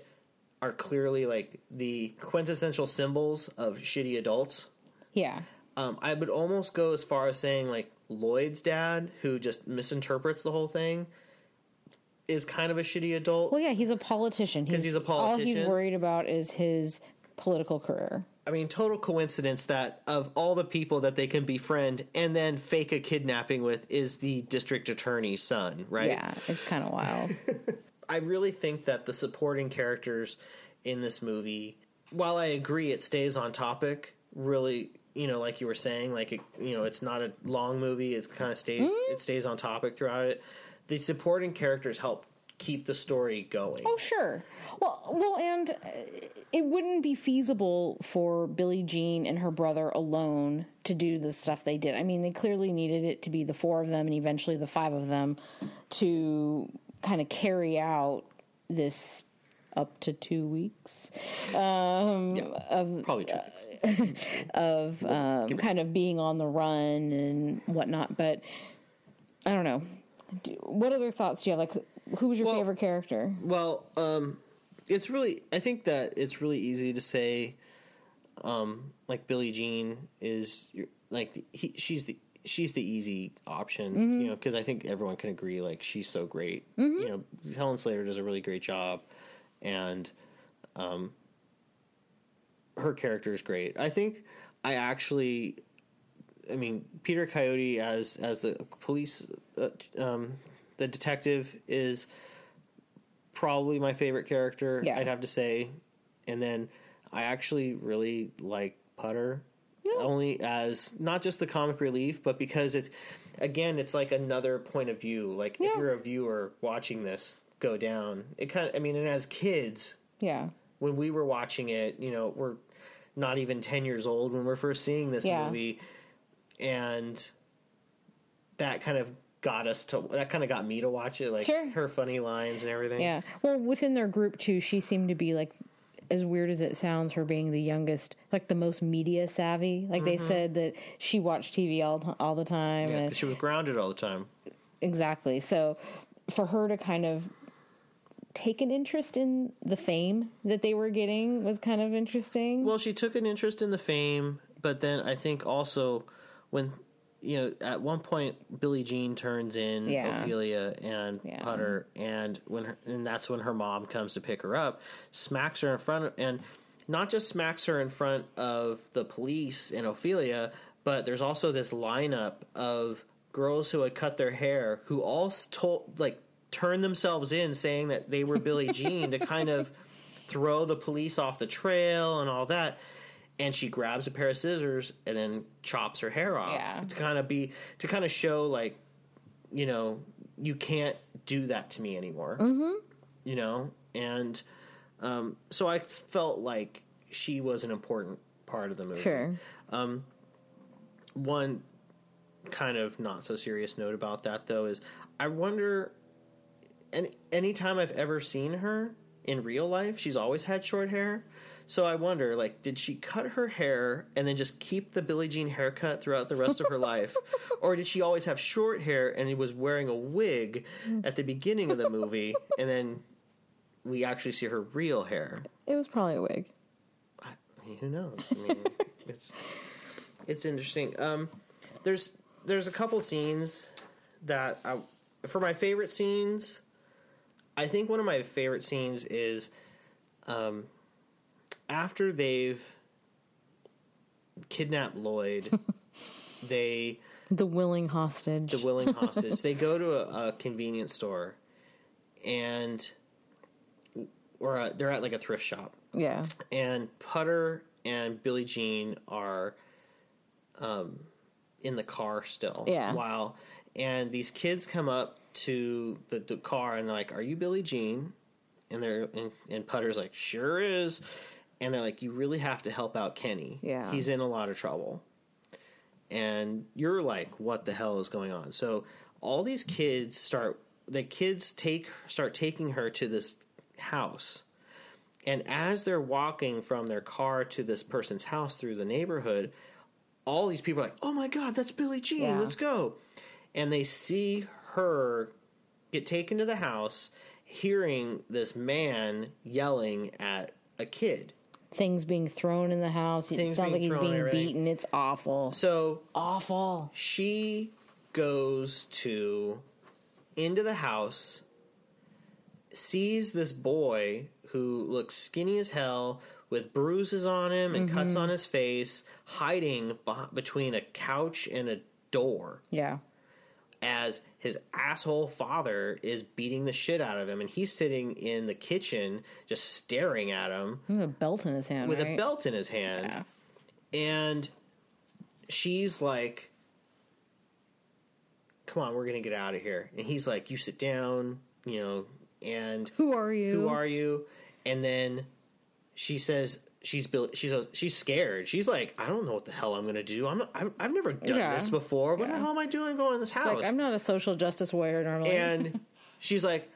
are clearly like the quintessential symbols of shitty adults. Yeah. I would almost go as far as saying like Lloyd's dad, who just misinterprets the whole thing, is kind of a shitty adult. Well, yeah, he's a politician. Because he's a politician. All he's worried about is his political career. I mean, total coincidence that of all the people that they can befriend and then fake a kidnapping with is the district attorney's son, right? Yeah, it's kind of wild. I really think that the supporting characters in this movie, while I agree it stays on topic, really, you know, like you were saying, like, it, you know, it's not a long movie. It kind of stays, it stays on topic throughout it. The supporting characters help keep the story going. Oh, sure. Well, and it wouldn't be feasible for Billie Jean and her brother alone to do the stuff they did. I mean, they clearly needed it to be the four of them and eventually the five of them to kind of carry out this up to 2 weeks of probably 2 weeks of kind of being on the run and whatnot. But I don't know. What other thoughts do you have? Like, who was your favorite character? Well, it's really, I think that it's really easy to say, like Billie Jean is like she's the easy option, you know, because I think everyone can agree like she's so great. You know, Helen Slater does a really great job. And her character is great. I think Peter Coyote as the police, the detective is probably my favorite character, I'd have to say. And then I actually really like Putter, only as not just the comic relief, but because it's, again, it's like another point of view. Like if you're a viewer watching this go down, it kind of, I mean, and as kids, when we were watching it, you know, we're not even 10 years old when we're first seeing this movie, and that kind of got us to, that kind of got me to watch it, like sure. her funny lines and everything. Yeah. Well, within their group too, she seemed to be like, as weird as it sounds, her being the youngest, like the most media savvy. Like they said that she watched TV all the time. Yeah, because she was grounded all the time. Exactly. So for her to kind of take an interest in the fame that they were getting was kind of interesting. Well, she took an interest in the fame, but then I think also when, you know, at one point Billie Jean turns in Ophelia and Putter, and when her, and that's when her mom comes to pick her up, smacks her in front of, and not just smacks her in front of the police and Ophelia, but there's also this lineup of girls who had cut their hair who all turned themselves in, saying that they were Billie Jean to kind of throw the police off the trail and all that. And she grabs a pair of scissors and then chops her hair off to kind of show, like, you know, you can't do that to me anymore, you know? And so I felt like she was an important part of the movie. Sure. One kind of not so serious note about that, though, is I wonder, any time I've ever seen her in real life, she's always had short hair. So I wonder, like, did she cut her hair and then just keep the Billie Jean haircut throughout the rest of her life? Or did she always have short hair and he was wearing a wig at the beginning of the movie and then we actually see her real hair? It was probably a wig. I mean, who knows? I mean, it's interesting. There's a couple scenes that for my favorite scenes, I think one of my favorite scenes is... after they've kidnapped Lloyd, the willing hostage, they go to a convenience store, and they're at like a thrift shop. Yeah. And Putter and Billie Jean are in the car still. Yeah. Wow. And these kids come up to the car and they're like, "Are you Billie Jean?" And Putter's like, "Sure is." And they're like, "You really have to help out Kenny. Yeah. He's in a lot of trouble." And you're like, what the hell is going on? So all these kids start taking her to this house. And as they're walking from their car to this person's house through the neighborhood, all these people are like, "Oh my God, that's Billie Jean. Yeah. Let's go." And they see her get taken to the house, hearing this man yelling at a kid. Things being thrown in the house. It sounds like he's being beaten. It's awful. So awful. She goes into the house, sees this boy who looks skinny as hell with bruises on him and cuts on his face, hiding between a couch and a door. Yeah. As his asshole father is beating the shit out of him, and he's sitting in the kitchen just staring at him. With a belt in his hand, Yeah. And she's like, "Come on, we're going to get out of here." And he's like, "You sit down, you know, and... Who are you? And then she says... She's scared. She's like, "I don't know what the hell I'm going to do. I've never done this before. What the hell am I doing going in this house?" Like, I'm not a social justice warrior normally. And she's like,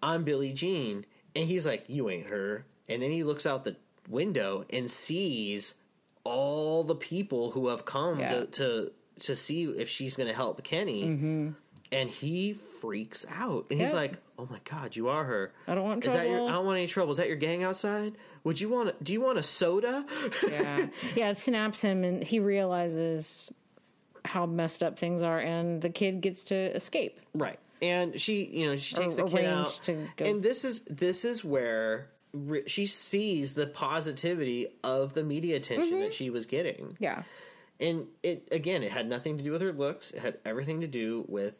"I'm Billie Jean." And he's like, "You ain't her." And then he looks out the window and sees all the people who have come to see if she's going to help Kenny. Mm-hmm. And he freaks out. And he's like, "Oh my God, you are her. I don't want trouble. I don't want any trouble. Is that your gang outside? Do you want a soda?" Yeah, it snaps him and he realizes how messed up things are, and the kid gets to escape. Right. And she takes the kid out. To go. And this is where she sees the positivity of the media attention that she was getting. Yeah. And it had nothing to do with her looks. It had everything to do with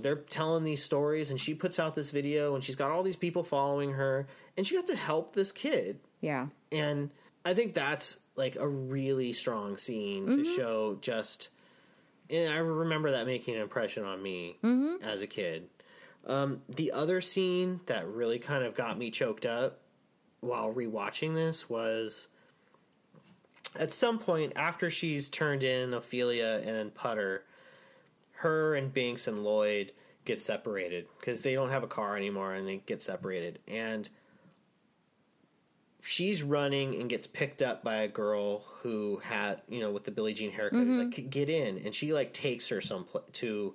they're telling these stories, and she puts out this video, and she's got all these people following her, and she got to help this kid. Yeah. And I think that's like a really strong scene to show just, and I remember that making an impression on me as a kid. The other scene that really kind of got me choked up while rewatching this was at some point after she's turned in Ophelia and Putter, her and Binks and Lloyd get separated because they don't have a car anymore, and they get separated. And she's running and gets picked up by a girl who had, you know, with the Billie Jean haircut, mm-hmm. who's like, get in. And she like takes her to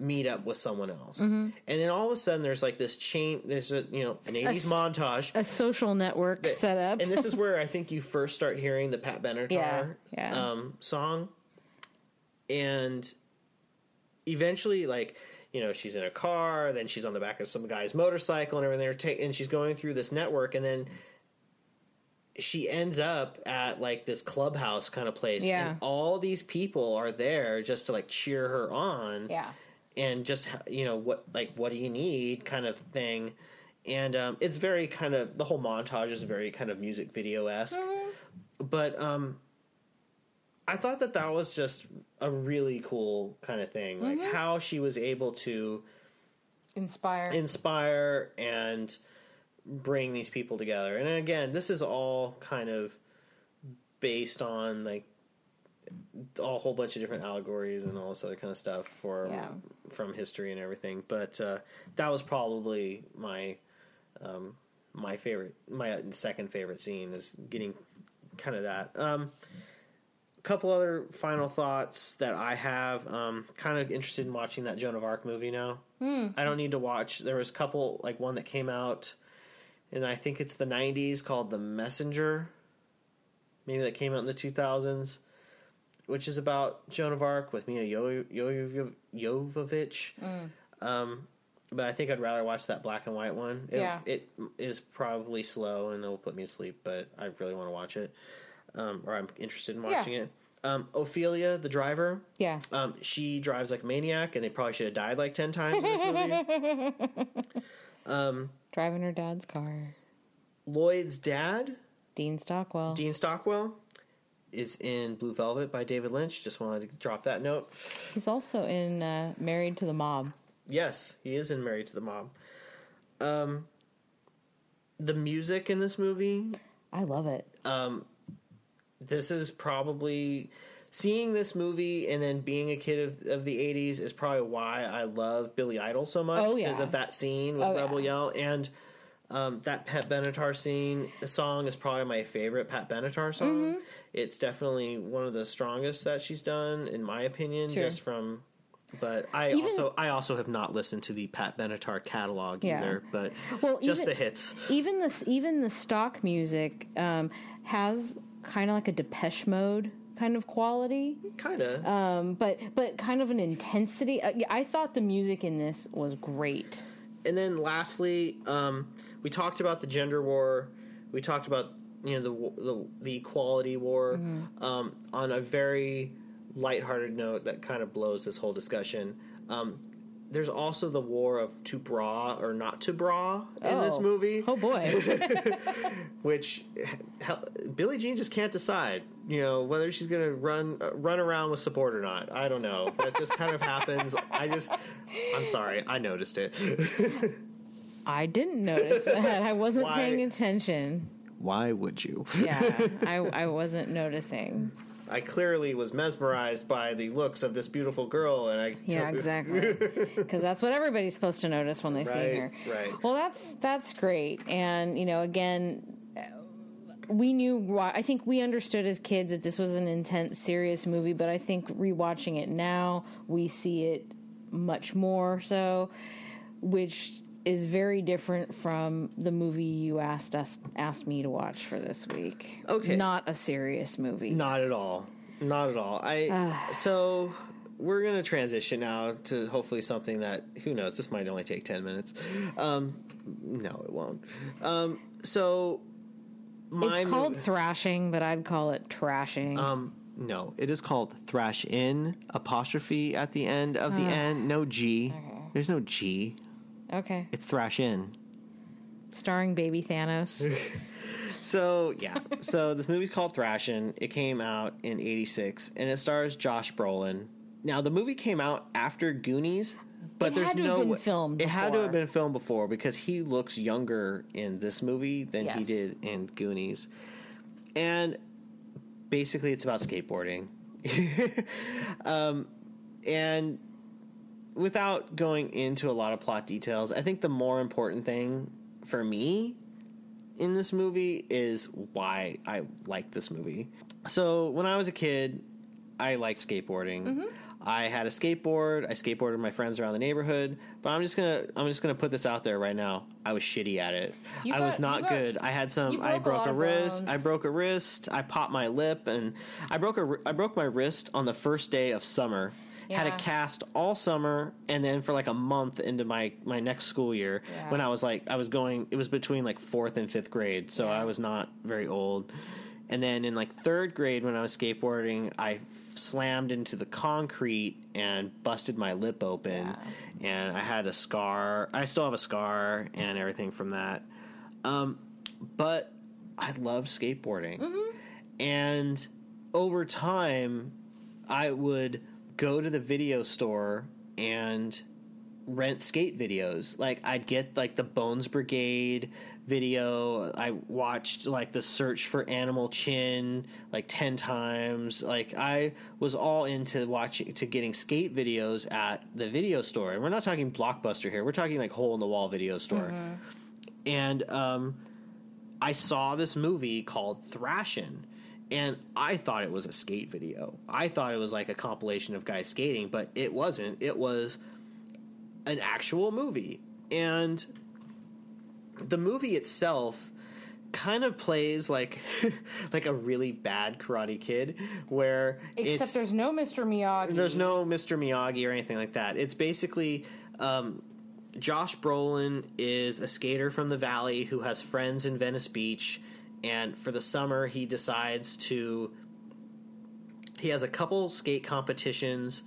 meet up with someone else. Mm-hmm. And then all of a sudden there's like this chain, there's a, you know, an 80s montage. A social network set up. And this is where I think you first start hearing the Pat Benatar song. And eventually, like, you know, she's in a car, then she's on the back of some guy's motorcycle and everything, and she's going through this network, and then she ends up at like this clubhouse kind of place. Yeah. And all these people are there just to like cheer her on. Yeah. And just, you know, what do you need kind of thing. And it's very kind of, the whole montage is very kind of music video-esque. Mm-hmm. But I thought that was just a really cool kind of thing. Like mm-hmm. how she was able to inspire and bring these people together. And again, this is all kind of based on like a whole bunch of different allegories and all this other kind of stuff from history and everything. But that was probably my second favorite scene, is getting kind of that. Couple other final thoughts that I have. Kind of interested in watching that Joan of Arc movie now. Mm. I don't need to watch. There was a couple, like one that came out, and I think it's the 90s, called The Messenger. Maybe that came out in the 2000s, which is about Joan of Arc with Mia Jovovich. But I think I'd rather watch that black and white one. It is probably slow and it'll put me to sleep, but I really want to watch it. Or I'm interested in watching it. Ophelia, the driver. Yeah. She drives like a maniac, and they probably should have died like 10 times in this movie. Driving her dad's car. Lloyd's dad, Dean Stockwell, is in Blue Velvet by David Lynch. Just wanted to drop that note. He's also in Married to the Mob. Yes, he is in Married to the Mob. The music in this movie, I love it. This is probably, seeing this movie and then being a kid of the 80s is probably why I love Billy Idol so much. Oh, yeah. Because of that scene with Rebel Yell. And that Pat Benatar song is probably my favorite Pat Benatar song. Mm-hmm. It's definitely one of the strongest that she's done, in my opinion, I also have not listened to the Pat Benatar catalog either, but just the hits. Even the stock music has kind of like a Depeche Mode kind of quality, kind of, but kind of an intensity. I thought the music in this was great. And then lastly, we talked about the gender war. We talked about, you know, the equality war. Mm-hmm. On a very lighthearted note that kind of blows this whole discussion. There's also the war of to bra or not to bra in this movie. Oh, boy. Which Billie Jean just can't decide, you know, whether she's going to run around with support or not. I don't know. That just kind of happens. I'm sorry. I noticed it. I didn't notice that. I wasn't paying attention. Why would you? Yeah, I wasn't noticing. I clearly was mesmerized by the looks of this beautiful girl, and exactly, because that's what everybody's supposed to notice when they see her. Right. Well, that's great, and you know, again, we knew. I think we understood as kids that this was an intense, serious movie, but I think rewatching it now, we see it much more so, which is very different from the movie you asked me to watch for this week. Okay. Not a serious movie. Not at all. So we're going to transition now to hopefully something that, who knows, this might only take 10 minutes. No, it won't. It's called thrashing, but I'd call it trashing. No, it is called thrash in, apostrophe at the end of the end. No G. Okay. There's no G. Okay. It's Thrash In. Starring baby Thanos. So this movie's called Thrash In. It came out in 86, and it stars Josh Brolin. Now, the movie came out after Goonies, but there's no way. It had to have been filmed before, because he looks younger in this movie than he did in Goonies. And basically, it's about skateboarding. And without going into a lot of plot details, I think the more important thing for me in this movie is why I like this movie. So when I was a kid, I liked skateboarding. Mm-hmm. I had a skateboard. I skateboarded with my friends around the neighborhood. But I'm just gonna put this out there right now. I was shitty at it. I was not good. I had some. I broke a wrist. I broke a wrist. I popped my lip, and I broke my wrist on the first day of summer. Yeah. Had a cast all summer, and then for like a month into my next school year, yeah. when it was between like 4th and 5th grade, so yeah. I was not very old. And then in like 3rd grade when I was skateboarding, I slammed into the concrete and busted my lip open, yeah. and I had a scar. I still have a scar and everything from that. But I love skateboarding. Mm-hmm. And over time, I would go to the video store and rent skate videos. Like I'd get like the Bones Brigade video. I watched like the Search for Animal Chin like 10 times. Like I was all into getting skate videos at the video store. And we're not talking Blockbuster here. We're talking like hole in the wall video store. Mm-hmm. And I saw this movie called Thrashin'. And I thought it was a skate video. I thought it was like a compilation of guys skating, but it wasn't. It was an actual movie. And the movie itself kind of plays like like a really bad Karate Kid, where except there's no Mr. Miyagi. There's no Mr. Miyagi or anything like that. It's basically Josh Brolin is a skater from the Valley who has friends in Venice Beach. And for the summer, he decides to... He has a couple skate competitions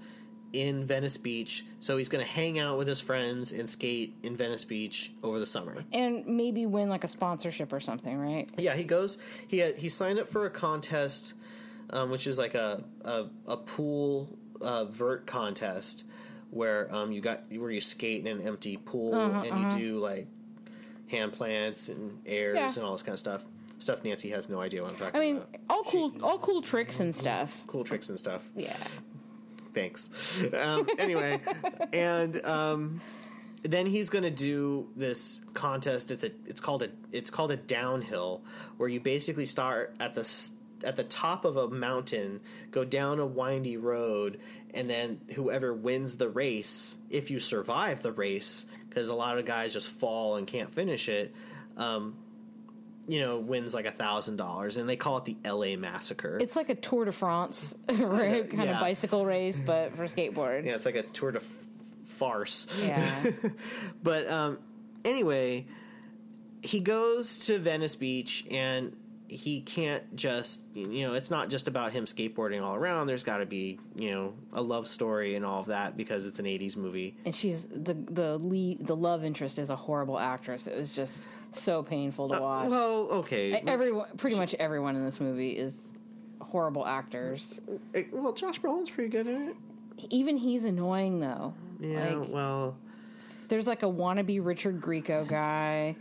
in Venice Beach, so he's going to hang out with his friends and skate in Venice Beach over the summer. And maybe win, like, a sponsorship or something, right? Yeah, he goes... He signed up for a contest, which is like a pool vert contest, where you skate in an empty pool, you do, like, hand plants and airs and all this kind of stuff. Stuff Nancy has no idea what I'm talking about. All cool tricks and stuff. Cool tricks and stuff. Yeah. Thanks. Anyway, and then he's going to do this contest. It's called a downhill, where you basically start at the top of a mountain, go down a windy road, and then whoever wins the race, if you survive the race, because a lot of guys just fall and can't finish it. Wins like $1,000, and they call it the LA Massacre. It's like a Tour de France, right? kind of bicycle race, but for skateboards. Yeah, it's like a Tour de farce. Yeah. But anyway, he goes to Venice Beach, and he can't just, it's not just about him skateboarding all around. There's got to be, a love story and all of that, because it's an 80s movie. And she's the love interest is a horrible actress. It was just so painful to watch. Well, okay. Pretty much everyone in this movie is horrible actors. Well, Josh Brolin's pretty good at it. Even he's annoying, though. Yeah, there's like a wannabe Richard Grieco guy.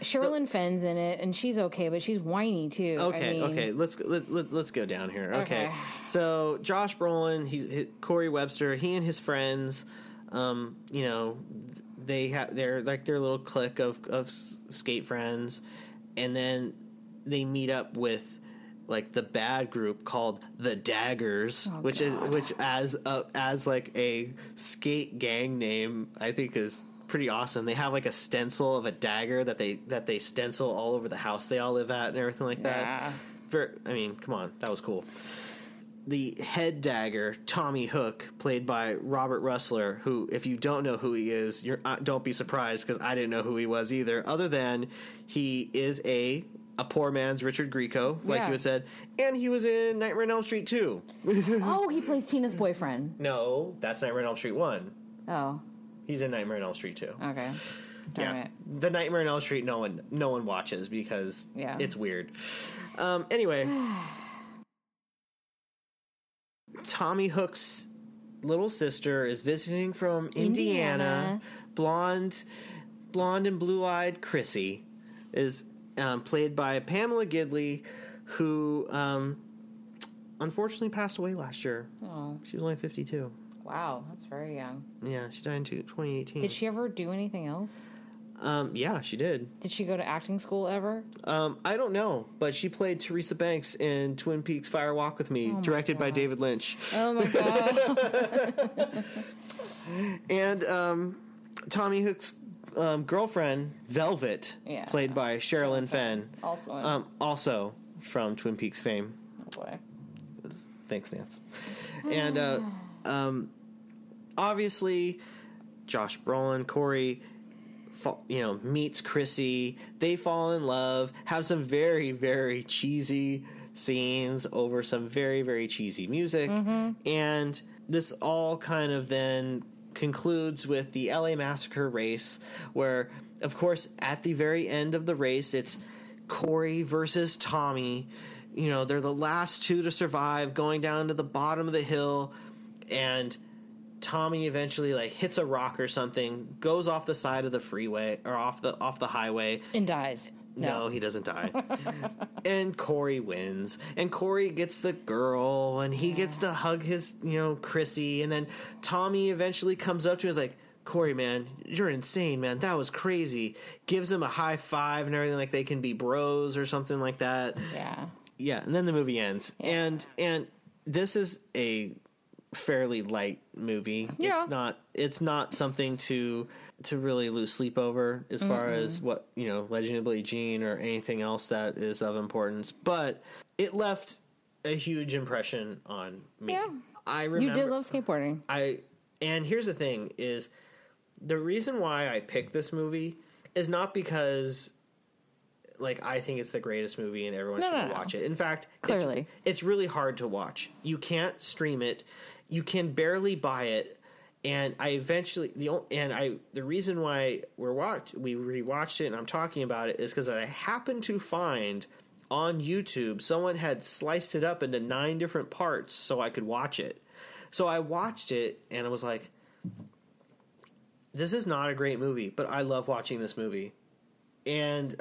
Sherilyn Fenn's in it, and she's okay, but she's whiny too. Okay, let's go down here. Okay. So Josh Brolin, Corey Webster, he and his friends, they're like their little clique of skate friends, and then they meet up with like the bad group called the Daggers, which as like a skate gang name, I think is pretty awesome. They have like a stencil of a dagger that they stencil all over the house they all live at and everything like that. Yeah. Come on, that was cool. The head dagger, Tommy Hook, played by Robert Russler, who, if you don't know who he is, don't be surprised, because I didn't know who he was either. Other than he is a poor man's Richard Grieco, like you had said, and he was in Nightmare on Elm Street 2. Oh, he plays Tina's boyfriend. No, that's Nightmare on Elm Street 1. Oh. He's in Nightmare on Elm Street 2. Okay. Damn it. The Nightmare on Elm Street no one watches, because it's weird. Anyway, Tommy Hook's little sister is visiting from Indiana. Blonde and blue-eyed Chrissy is played by Pamela Gidley, who unfortunately passed away last year. Oh. She was only 52. Wow, that's very young. Yeah, she died in 2018. Did she ever do anything else? Yeah, she did. Did she go to acting school ever? I don't know, but she played Teresa Banks in Twin Peaks Fire Walk With Me, directed by David Lynch. Oh, my God. And Tommy Hook's girlfriend, Velvet, played by Sherilyn Fenn. Also from Twin Peaks fame. Oh, boy. Thanks, Nance. And obviously, Josh Brolin, Corey... meets Chrissy. They fall in love. Have some very, very cheesy scenes over some very, very cheesy music. Mm-hmm. And this all kind of then concludes with the LA Massacre race, where, of course, at the very end of the race, it's Corey versus Tommy. You know, they're the last two to survive, going down to the bottom of the hill, and Tommy eventually hits a rock or something, goes off the side of the freeway or off the highway and dies. No, he doesn't die. And Corey wins, and Corey gets the girl, and he gets to hug his, Chrissy. And then Tommy eventually comes up to him and is like, Corey, man, you're insane, man. That was crazy. Gives him a high five and everything, like they can be bros or something like that. Yeah. Yeah. And then the movie ends. Yeah. And this is a fairly light movie. Yeah. It's not something to really lose sleep over as far as what, Legend of Billie Jean or anything else that is of importance, but it left a huge impression on me. Yeah. I remember you did love skateboarding. And here's the thing is the reason why I picked this movie is not because I think it's the greatest movie and everyone should watch it. In fact, clearly it's really hard to watch. You can't stream it. You can barely buy it, and the reason why we rewatched it and I'm talking about it is because I happened to find on YouTube someone had sliced it up into 9 different parts so I could watch it. So I watched it and I was like, "This is not a great movie, but I love watching this movie." And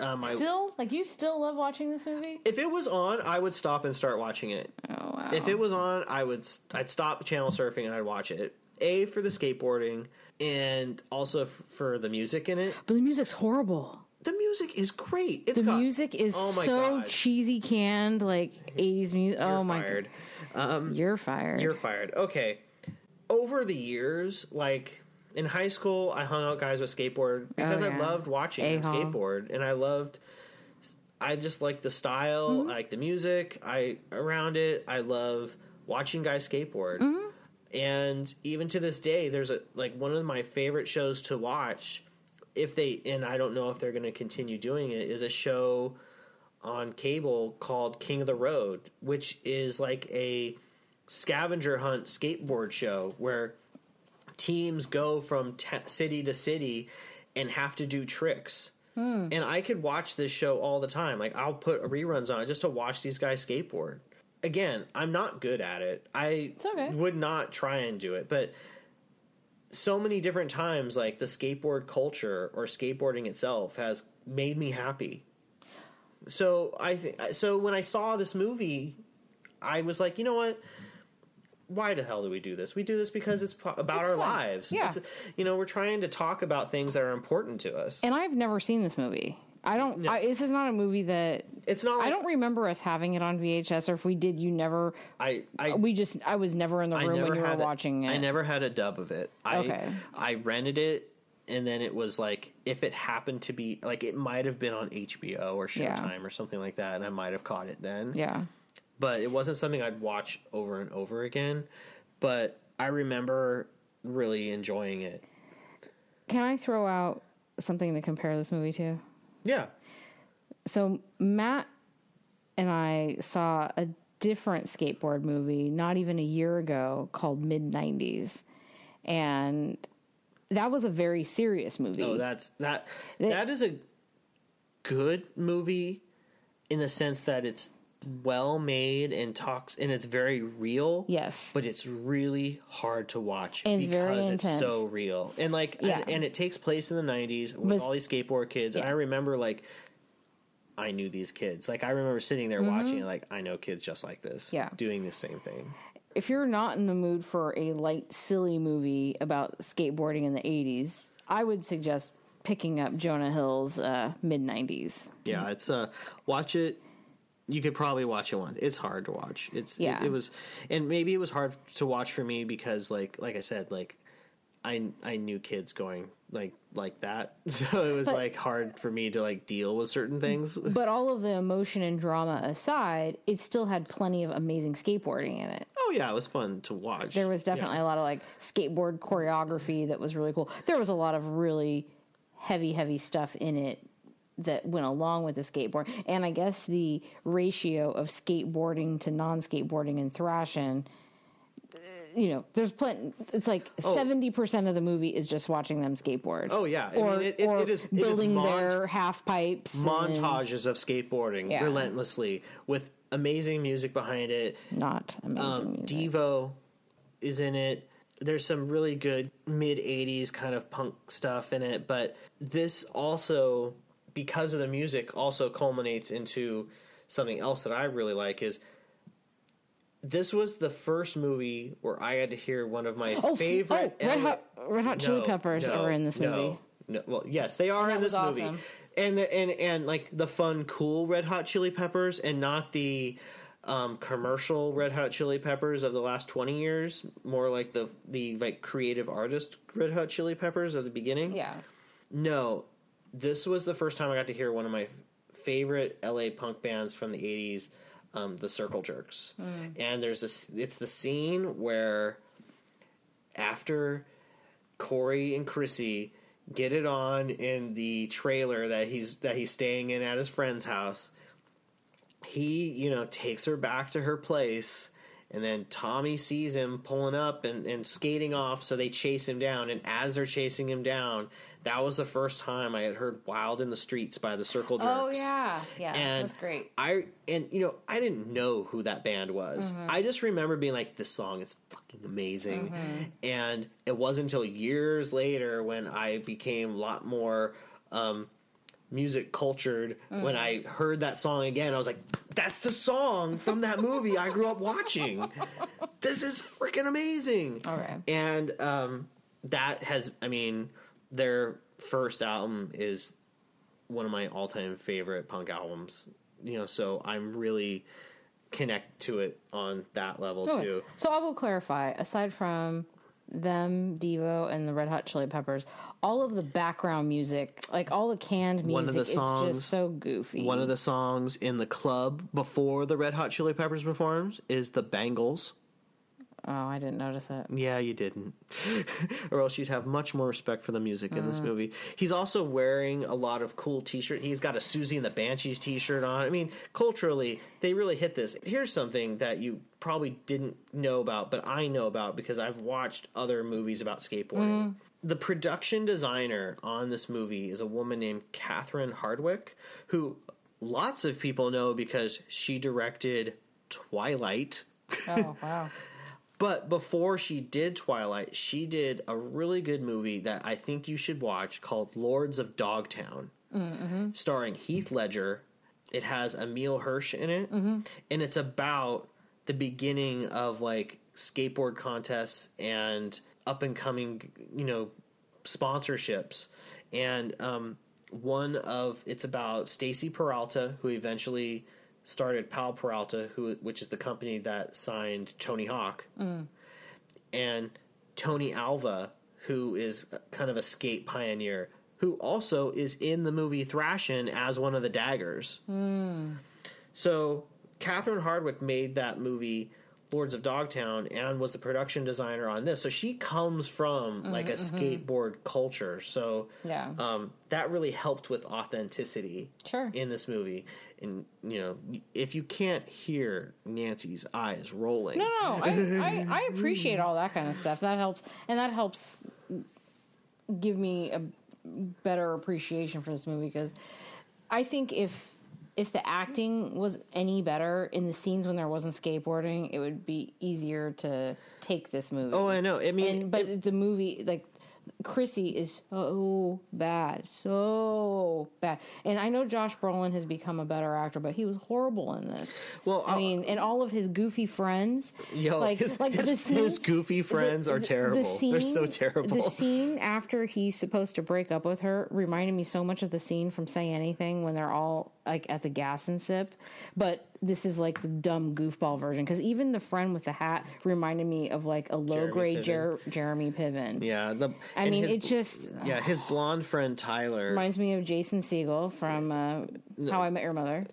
you still love watching this movie? If it was on, I would stop and start watching it. Oh wow! If it was on, I'd stop channel surfing and I'd watch it. A, for the skateboarding, and also for the music in it. But the music's horrible. The music is great. Music is cheesy canned, 80s music. Oh my god! You're fired. You're fired. Okay. Over the years, in high school, I hung out guys with skateboard because I loved watching them skateboard, and I just like the style, I like the music, around it. I love watching guys skateboard, and even to this day, there's one of my favorite shows to watch. I don't know if they're going to continue doing it, is a show on cable called King of the Road, which is a scavenger hunt skateboard show where teams go from city to city and have to do tricks. And I could watch this show all the time. I'll put reruns on it just to watch these guys skateboard. Again, I'm not good at it. I would not try and do it. But so many different times, the skateboard culture or skateboarding itself has made me happy. So So when I saw this movie, I was like, you know what? Why the hell do we do this? We do this because it's about our lives. Yeah. It's, we're trying to talk about things that are important to us. And I've never seen this movie. This is not a movie that... It's not. I don't remember us having it on VHS, or if we did, you never... I was never in the room when you were watching it. I never had a dub of it. I rented it, and then it was if it happened to be... it might have been on HBO or Showtime or something like that, and I might have caught it then. Yeah. But it wasn't something I'd watch over and over again. But I remember really enjoying it. Can I throw out something to compare this movie to? Yeah. So Matt and I saw a different skateboard movie not even a year ago called Mid-90s. And that was a very serious movie. Oh, that is a good movie in the sense that it's well made and talks, and it's very real. Yes, but it's really hard to watch and because it's so real. And and it takes place in the 90s with all these skateboard kids. Yeah. And I remember I knew these kids. I remember sitting there watching it. I know kids just like this. Yeah. Doing the same thing. if you're not in the mood for a light, silly movie about skateboarding in the 80s, I would suggest picking up Jonah Hill's mid-90s. Yeah, it's watch it. You could probably watch it once. It's hard to watch. It was, and maybe it was hard to watch for me because, like I said, like I knew kids going like that, so it was like hard for me to like deal with certain things. But all of the emotion and drama aside, it still had plenty of amazing skateboarding in it. Oh yeah, it was fun to watch. There was definitely a lot of like skateboard choreography that was really cool. There was a lot of really heavy stuff in it that went along with the skateboard. And I guess the ratio of skateboarding to non-skateboarding and thrashing, there's plenty. It's like 70% of the movie is just watching them skateboard. Oh yeah. Or, I mean, it is building their half pipes. Montages of skateboarding relentlessly with amazing music behind it. Not amazing music. Devo is in it. There's some really good mid 80s kind of punk stuff in it, but this also, because of the music, also culminates into something else that I really like is this was the first movie where I had to hear one of my favorite... Oh, Red Hot Chili Peppers are in this movie. No, well, yes, they are in this movie. Awesome. And, like the fun, cool Red Hot Chili Peppers and not the... commercial Red Hot Chili Peppers of the last 20 years, more like the like creative artist Red Hot Chili Peppers of the beginning. Yeah. No, this was the first time I got to hear one of my favorite LA punk bands from the 80s, The Circle Jerks. Mm. And it's the scene where after Corey and Chrissy get it on in the trailer that he's staying in at his friend's house, he, takes her back to her place, and then Tommy sees him pulling up and skating off, so they chase him down. And as they're chasing him down, that was the first time I had heard Wild in the Streets by the Circle Jerks. Oh, yeah. Yeah, and that's great. I didn't know who that band was. Mm-hmm. I just remember being like, this song is fucking amazing. Mm-hmm. And it wasn't until years later when I became a lot more... music cultured. Mm-hmm. When I heard that song again, I was like, that's the song from that movie I grew up watching. This is freaking amazing. All right. And their first album is one of my all-time favorite punk albums, so I'm really connect to it on that level too. So I will clarify, aside from them, Devo, and the Red Hot Chili Peppers, all of the background music, like all the canned music, is just so goofy. One of the songs in the club before the Red Hot Chili Peppers performs is the Bangles. Oh, I didn't notice that. Yeah, you didn't. Or else you'd have much more respect for the music in this movie. He's also wearing a lot of cool t-shirts. He's got a Susie and the Banshees t-shirt on. I mean, culturally, they really hit this. Here's something that you probably didn't know about, but I know about because I've watched other movies about skateboarding. Mm. The production designer on this movie is a woman named Catherine Hardwicke, who lots of people know because she directed Twilight. Oh, wow. But before she did Twilight, she did a really good movie that I think you should watch called Lords of Dogtown, mm-hmm. starring Heath Ledger. It has Emile Hirsch in it, mm-hmm. and it's about the beginning of like skateboard contests and up and coming, sponsorships. And it's about Stacy Peralta, who eventually started Pal Peralta, which is the company that signed Tony Hawk, and Tony Alva, who is kind of a skate pioneer, who also is in the movie Thrashin' as one of the daggers. Mm. So Catherine Hardwicke made that movie Lords of Dogtown and was the production designer on this. So she comes from like a skateboard culture. So that really helped with authenticity in this movie. And if you can't hear Nancy's eyes rolling, I appreciate all that kind of stuff. That helps, and that helps give me a better appreciation for this movie, because I think if the acting was any better in the scenes when there wasn't skateboarding, it would be easier to take this movie. Oh, I know. I mean, but the movie, like Chrissy is so bad. So bad. And I know Josh Brolin has become a better actor, but he was horrible in this. Well, I mean, and all of his goofy friends. Yo, his goofy friends are terrible. They're so terrible. The scene after he's supposed to break up with her reminded me so much of the scene from Say Anything when they're all like at the gas and sip. But this is like the dumb goofball version, because even the friend with the hat reminded me of like a low-grade Jeremy Piven. Yeah. Yeah, his blonde friend Tyler reminds me of Jason Segel from How I Met Your Mother.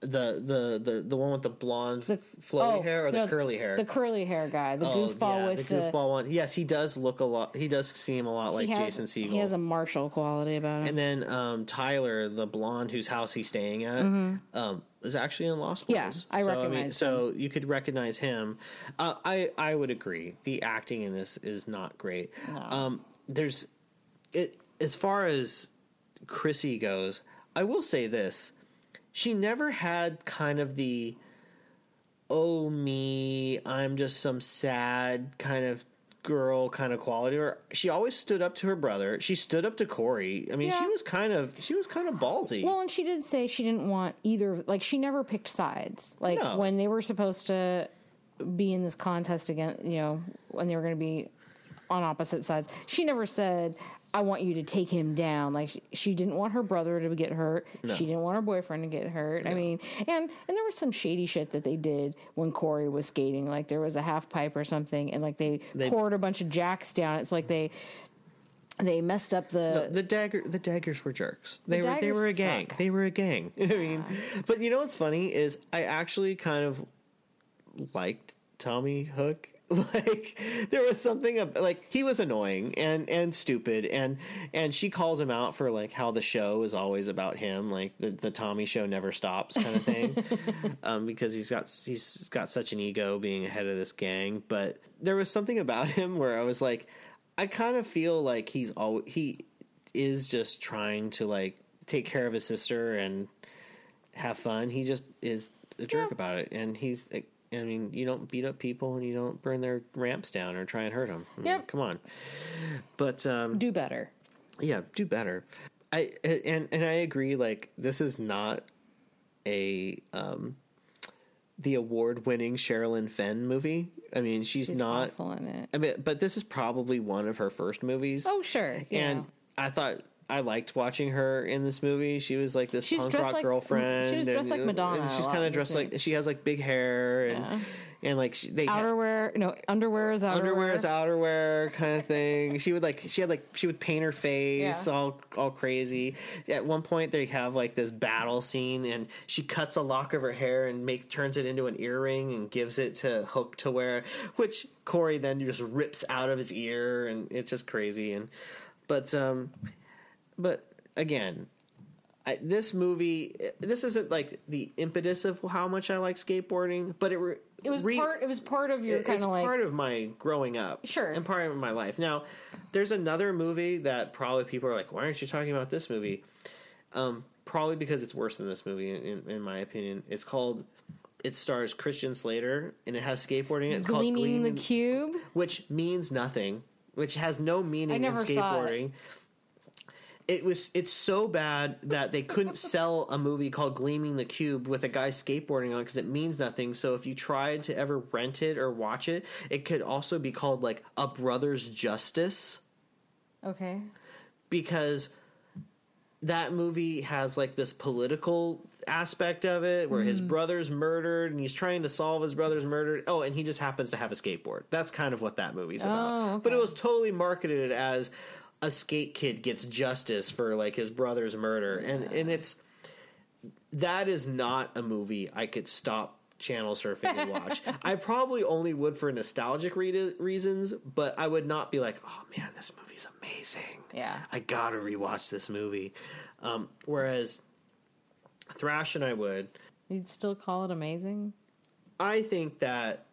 The one with the blonde flowy hair or the curly hair? The curly hair guy. The goofball with the goofball one. Yes, he does look a lot. He does seem a lot like Jason Segel. He has a martial quality about him. And then Tyler, the blonde whose house he's staying at, is actually in Lost Boys. Yeah, I recognize him. So you could recognize him. I would agree. The acting in this is not great. No. As far as Chrissy goes, I will say this. She never had kind of the, oh, me, I'm just some sad kind of girl kind of quality. Or she always stood up to her brother. She stood up to Corey. I mean, she was kind of ballsy. Well, and she did say she didn't want either. Like, she never picked sides. Like, when they were supposed to be in this contest again, you know, when they were going to be on opposite sides, she never said, I want you to take him down. Like, she didn't want her brother to get hurt. No. She didn't want her boyfriend to get hurt. No. I mean, and there was some shady shit that they did when Corey was skating. Like, there was a half pipe or something, and like they poured a bunch of jacks down. It's like they messed up the Daggers were jerks. They were a gang. Suck. They were a gang. Yeah. I mean, but you know what's funny is I actually kind of liked Tommy Hook. Like, there was something of, like, he was annoying and stupid, and she calls him out for like how the show is always about him, like the Tommy show never stops kind of thing, because he's got such an ego being head of this gang. But there was something about him where I was like, I kind of feel like he is just trying to like take care of his sister and have fun. He just is a jerk about it, and he's. I mean, you don't beat up people and you don't burn their ramps down or try and hurt them. I mean, come on. But do better. Yeah, do better. I agree. Like, this is not a the award-winning Sherilyn Fenn movie. I mean, she's not awful in it. I mean, but this is probably one of her first movies. Oh, sure. Yeah. And I thought. I liked watching her in this movie. She was like this punk rock girlfriend. She was dressed like Madonna. And she's kind of dressed like she has like big hair and like she, they outerwear. Underwear is outerwear. Underwear is outerwear kind of thing. She would paint her face all crazy. At one point they have like this battle scene and she cuts a lock of her hair and turns it into an earring and gives it to Hook to wear, which Corey then just rips out of his ear, and it's just crazy. But again, this movie, this isn't like the impetus of how much I like skateboarding, but it was part of my growing up, sure, and part of my life. Now, there's another movie that probably people are like, why aren't you talking about this movie? Probably because it's worse than this movie, in my opinion. It's called. It stars Christian Slater and it has skateboarding. It's called Gleaming the Cube, which means nothing, which has no meaning in skateboarding. It's so bad that they couldn't sell a movie called Gleaming the Cube with a guy skateboarding on it because it means nothing. So if you tried to ever rent it or watch it, it could also be called like A Brother's Justice. Okay. Because that movie has like this political aspect of it where his brother's murdered and he's trying to solve his brother's murder. Oh, and he just happens to have a skateboard. That's kind of what that movie's about. Okay. But it was totally marketed as a skate kid gets justice for like his brother's murder. Yeah. And that is not a movie I could stop channel surfing and watch. I probably only would for nostalgic reasons, but I would not be like, oh man, this movie's amazing. Yeah. I gotta rewatch this movie. Whereas Thrash and I would. You'd still call it amazing? I think that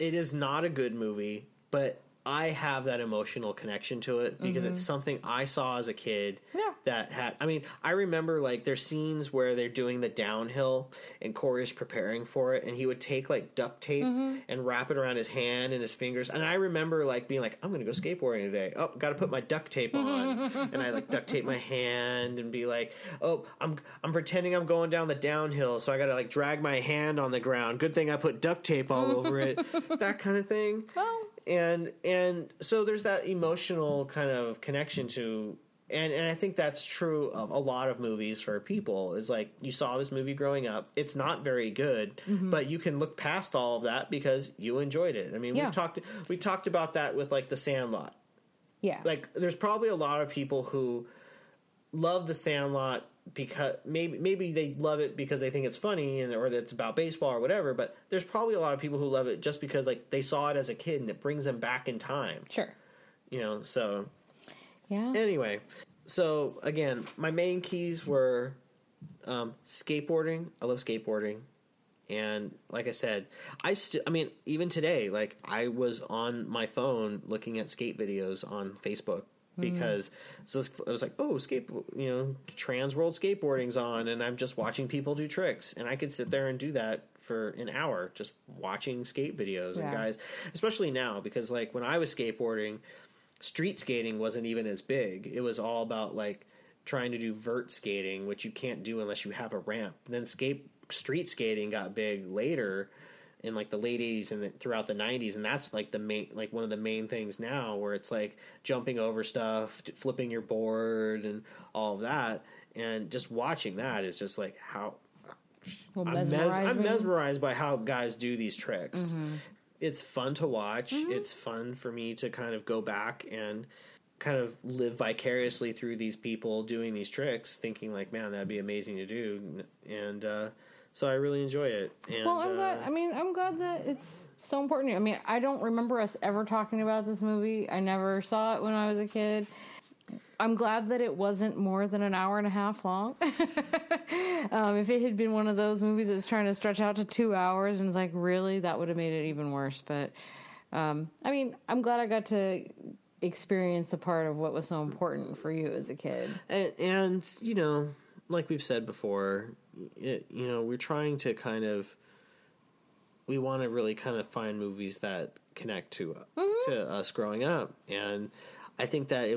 it is not a good movie, but I have that emotional connection to it because it's something I saw as a kid that had, I mean, I remember like there's scenes where they're doing the downhill and Corey's preparing for it and he would take like duct tape and wrap it around his hand and his fingers. And I remember like being like, I'm going to go skateboarding today. Oh, got to put my duct tape on. And I like duct tape my hand and be like, oh, I'm pretending I'm going down the downhill. So I got to like drag my hand on the ground. Good thing I put duct tape all over it. That kind of thing. Well, And so there's that emotional kind of connection to, and I think that's true of a lot of movies for people, is like you saw this movie growing up. It's not very good, but you can look past all of that because you enjoyed it. I mean, we talked about that with like The Sandlot. Yeah. Like there's probably a lot of people who love The Sandlot because maybe they love it because they think it's funny and or that it's about baseball or whatever, but there's probably a lot of people who love it just because like they saw it as a kid and it brings them back in time. Sure. You know, so yeah. Anyway, so again, my main keys were skateboarding. I love skateboarding. And like I said, I mean, even today, like I was on my phone looking at skate videos on Facebook. Because so it was like, oh, trans world skateboarding's on, and I'm just watching people do tricks. And I could sit there and do that for an hour, just watching skate videos. Yeah. And guys, especially now, because like when I was skateboarding, street skating wasn't even as big. It was all about like trying to do vert skating, which you can't do unless you have a ramp. And then street skating got big later in like the late 80s and throughout the 90s, and that's like the main, like one of the main things now, where it's like jumping over stuff, flipping your board and all of that, and just watching that is just like how I'm mesmerized by how guys do these tricks. It's fun to watch. It's fun for me to kind of go back and kind of live vicariously through these people doing these tricks, thinking like, man, that'd be amazing to do. And so I really enjoy it. And, well, I'm glad that it's so important. I mean, I don't remember us ever talking about this movie. I never saw it when I was a kid. I'm glad that it wasn't more than an hour and a half long. If it had been one of those movies that's trying to stretch out to 2 hours and it's like, really? That would have made it even worse. But, I mean, I'm glad I got to experience a part of what was so important for you as a kid. And you know, like we've said before, we're trying to kind of, we want to really kind of find movies that connect to us growing up. And I think that it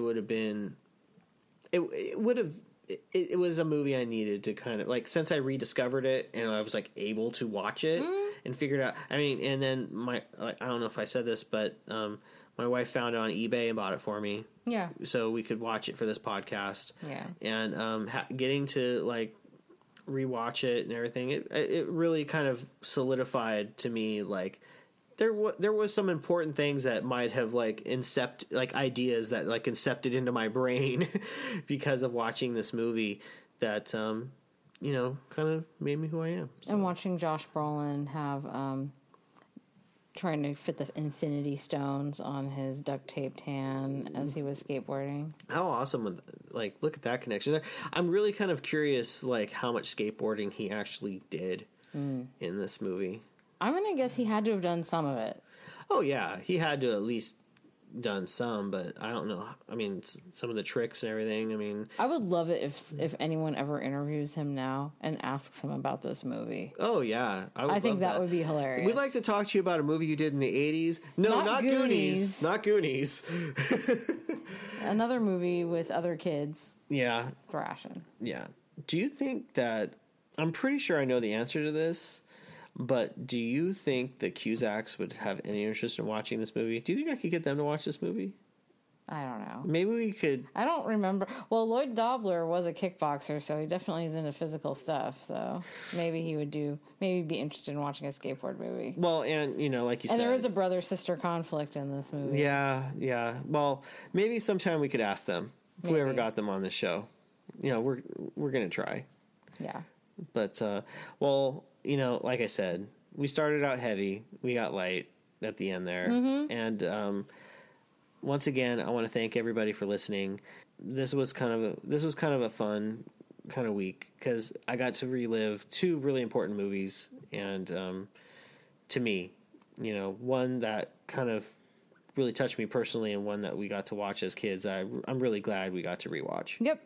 was a movie I needed to kind of like, since I rediscovered it and I was like able to watch it and figured out, I mean, and then I don't know if I said this, but, my wife found it on eBay and bought it for me. Yeah. So we could watch it for this podcast. Yeah. And, getting to like, rewatch it and everything, it really kind of solidified to me like there was some important things that might have like ideas that incepted into my brain because of watching this movie that kind of made me who I am. So. And watching Josh Brolin have trying to fit the infinity stones on his duct taped hand as he was skateboarding. How awesome. Like, look at that connection there. I'm really kind of curious, like, how much skateboarding he actually did in this movie. I'm going to guess he had to have done some of it. Oh, yeah. He had to at least done some, but I don't know. I mean, some of the tricks and everything. I mean, I would love it if anyone ever interviews him now and asks him about this movie. Oh yeah, I think that would be hilarious. We'd like to talk to you about a movie you did in the 80s. No, not Goonies. Not Goonies. Another movie with other kids. Yeah, thrashing. Yeah. Do you think that? I'm pretty sure I know the answer to this. But do you think the Cusacks would have any interest in watching this movie? Do you think I could get them to watch this movie? I don't know. Maybe we could. I don't remember. Well, Lloyd Dobler was a kickboxer, so he definitely is into physical stuff. So maybe he would be interested in watching a skateboard movie. Well, and, like you said. And there is a brother-sister conflict in this movie. Yeah. Well, maybe sometime we could ask them if we ever got them on this show. We're going to try. Yeah. But, well, like I said, we started out heavy. We got light at the end there. Mm-hmm. And once again, I want to thank everybody for listening. This was kind of a fun kind of week because I got to relive two really important movies. And to me, one that kind of really touched me personally and one that we got to watch as kids. I'm really glad we got to rewatch. Yep.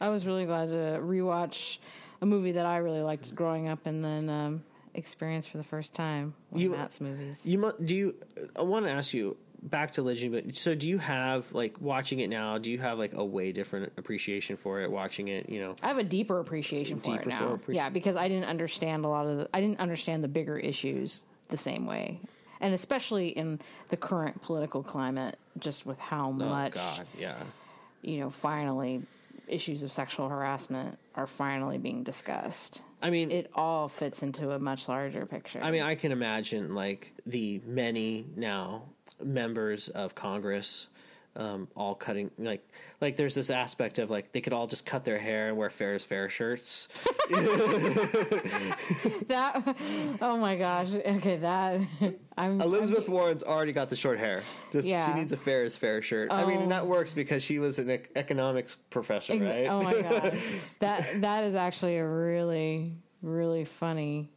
I was really glad to rewatch a movie that I really liked growing up and then experienced for the first time. Matt's movies. I want to ask you, back to Legion, but so do you have, like, watching it now, do you have, like, a way different appreciation for it, watching it, you know? I have a deeper appreciation for it now. Yeah, because I didn't understand the bigger issues the same way. And especially in the current political climate, just with how much, God, yeah, you know, finally issues of sexual harassment are finally being discussed. I mean, it all fits into a much larger picture. I mean, I can imagine, like, the many now members of Congress all cutting, like there's this aspect of, like, they could all just cut their hair and wear fair is fair shirts. That, oh my gosh. Okay, that Elizabeth Warren's already got the short hair. Just yeah. She needs a fair is fair shirt. Oh. I mean, that works because she was an economics professor, right? Oh my god. That is actually a really, really funny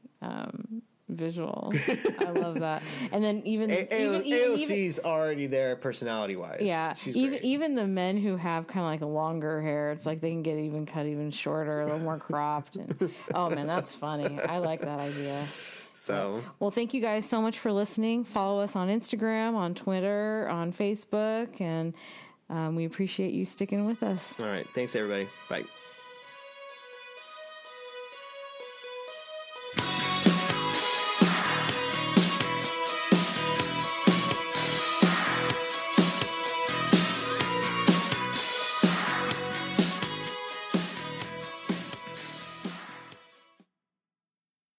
visual. I love that. And then AOC's already there personality wise. Yeah. She's even the men who have kind of like a longer hair, it's like they can get even cut even shorter, a little more cropped. And, oh man, that's funny. I like that idea. So, well, thank you guys so much for listening. Follow us on Instagram, on Twitter, on Facebook, and we appreciate you sticking with us. All right. Thanks everybody. Bye.